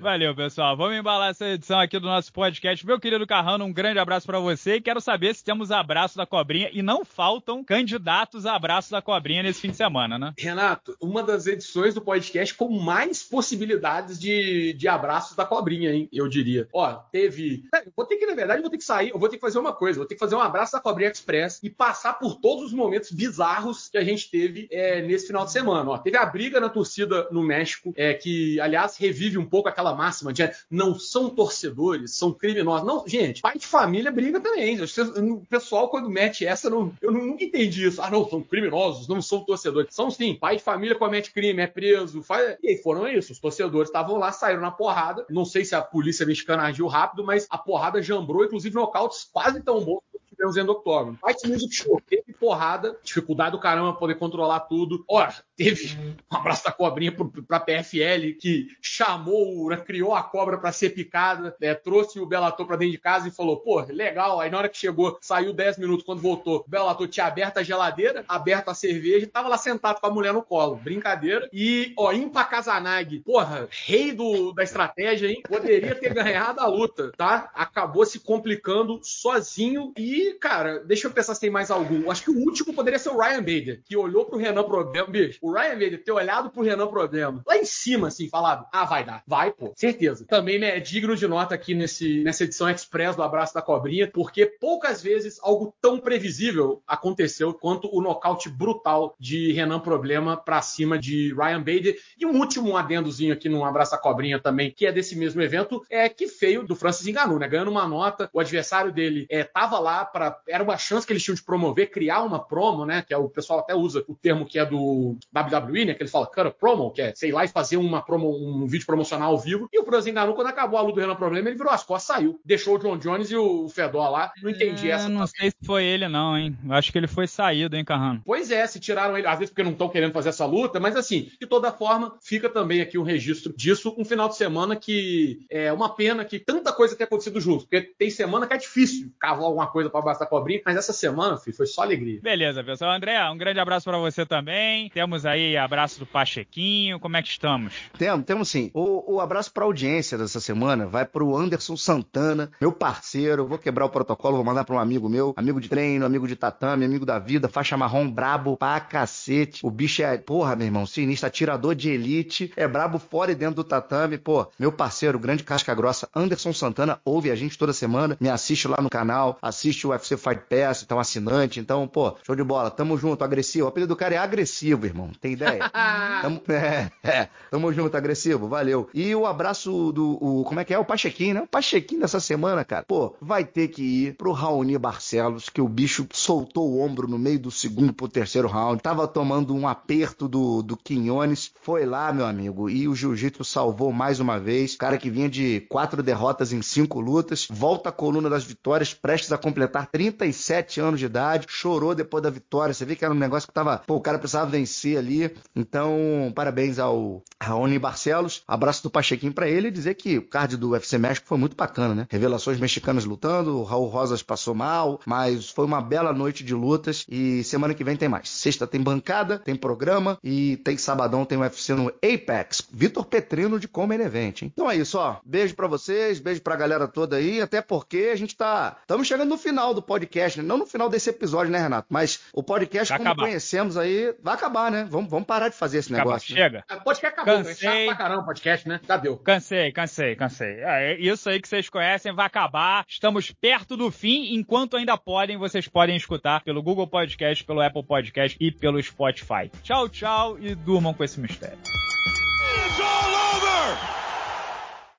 Valeu, pessoal. Vamos embalar essa edição aqui do nosso podcast. Meu querido Carrano, um grande abraço pra você e quero saber se temos abraço da cobrinha, e não faltam candidatos a abraço da cobrinha nesse fim de semana, né? Renato, uma das edições do podcast com mais possibilidades de, de abraços da cobrinha, hein? Eu diria. Ó, teve... Vou ter que, na verdade, vou ter que sair, eu vou ter que fazer uma coisa, vou ter que fazer um abraço da cobrinha express e passar por todos os momentos bizarros que a gente teve é, nesse final de semana. Ó, teve a briga na torcida no México, é, que, aliás, revive um pouco aquela máxima de não são torcedores, são criminosos. Não, gente, pai de família briga também. O pessoal, quando mete essa, não, eu nunca entendi isso. Ah, não, são criminosos, não são torcedores. São, sim, pai de família comete crime, é preso. Faz... E aí foram isso, os torcedores estavam lá, saíram na porrada. Não sei se a polícia mexicana agiu rápido, mas a porrada jambrou, inclusive nocautes quase tão bons. Tivemos em octógono. Fight Music Show, teve porrada, dificuldade do caramba poder controlar tudo. Ora, teve um abraço da cobrinha pro, pra P F L, que chamou, né, criou a cobra pra ser picada, né, trouxe o Bellator pra dentro de casa e falou, pô, legal. Aí na hora que chegou, saiu dez minutos, quando voltou, o Bellator tinha aberto a geladeira, aberto a cerveja, tava lá sentado com a mulher no colo. Brincadeira. E, ó, Impa Kasanganay, porra, rei do, da estratégia, hein? Poderia ter ganhado a luta, tá? Acabou se complicando sozinho. E, cara, deixa eu pensar se tem mais algum. Acho que que o último poderia ser o Ryan Bader, que olhou pro Renan Problema. Bicho, o Ryan Bader ter olhado pro Renan Problema lá em cima, assim, falado, ah, vai dar. Vai, pô. Certeza. Também, né, é digno de nota aqui nesse, nessa edição express do Abraço da Cobrinha, porque poucas vezes algo tão previsível aconteceu quanto o nocaute brutal de Renan Problema pra cima de Ryan Bader. E um último adendozinho aqui no Abraço da Cobrinha também, que é desse mesmo evento, é que feio do Francis Ngannou, né? Ganhando uma nota, o adversário dele é, tava lá pra... Era uma chance que eles tinham de promover, criar uma promo, né? Que é, o pessoal até usa o termo que é do W W E, né? Que ele fala, cara, promo, que é, sei lá, e fazer uma promo, um vídeo promocional ao vivo. E o Francis Ngannou, quando acabou a luta do Renan Problema, ele virou as costas, saiu. Deixou o John Jones e o Fedor lá. Não entendi é, essa. Não também. Sei se foi ele não, hein? Acho que ele foi saído, hein, Carrano? Pois é, se tiraram ele, às vezes porque não estão querendo fazer essa luta, mas assim, de toda forma, fica também aqui o registro disso. Um final de semana que é uma pena que tanta coisa tenha acontecido junto, porque tem semana que é difícil cavar alguma coisa pra abraçar a cobrinha, mas essa semana, filho, foi só alegria. Beleza, pessoal. André, um grande abraço pra você também. Temos aí abraço do Pachequinho. Como é que estamos? Temos, temos sim. O, o abraço pra audiência dessa semana vai pro Anderson Santana, meu parceiro. Eu vou quebrar o protocolo, vou mandar pra um amigo meu, amigo de treino, amigo de tatame, amigo da vida, faixa marrom, brabo pra cacete. O bicho é, porra, meu irmão, sinistro, atirador de elite, é brabo fora e dentro do tatame. Pô, meu parceiro, grande casca grossa, Anderson Santana, ouve a gente toda semana, me assiste lá no canal, assiste o U F C Fight Pass, então assinante, então, pô, show de bola, tamo junto, agressivo. O apelido do cara é agressivo, irmão, tem ideia? tamo, é, é, tamo junto, agressivo, valeu. E o abraço do, o, como é que é? O Pachequinho, né? O Pachequinho dessa semana, cara, pô, vai ter que ir pro Raoni Barcelos, que o bicho soltou o ombro no meio do segundo pro terceiro round, tava tomando um aperto do, do Quiñones, foi lá, meu amigo, e o jiu-jitsu salvou mais uma vez, cara que vinha de quatro derrotas em cinco lutas, volta à coluna das vitórias, prestes a completar trinta e sete anos de idade, chorou depois da vitória, você vê que era um negócio que tava, pô, o cara precisava vencer ali, então parabéns ao Raoni Barcelos, abraço do Pachequinho pra ele, e dizer que o card do U F C México foi muito bacana, né? Revelações mexicanas lutando, o Raul Rosas passou mal, mas foi uma bela noite de lutas e semana que vem tem mais. Sexta tem bancada, tem programa e tem sabadão, tem U F C no Apex. Vitor Petrino de Comer Event, hein? Então é isso, ó. Beijo pra vocês, beijo pra galera toda aí, até porque a gente tá... Estamos chegando no final do podcast, né? Não no final desse episódio, né, Renato? Mas o podcast, vai como acabar. Conhecemos aí, vai acabar, né? Vamos, vamos parar de fazer esse vai negócio. Acabar. Né? Chega. Pode que acabou. Cansei. Pra caramba o podcast, né? Já deu. Cansei, cansei, cansei. É, isso aí que vocês conhecem vai acabar. Estamos perto do fim, enquanto ainda podem, vocês podem escutar pelo Google Podcast, pelo Apple Podcast e pelo Spotify. Tchau, tchau e durmam com esse mistério.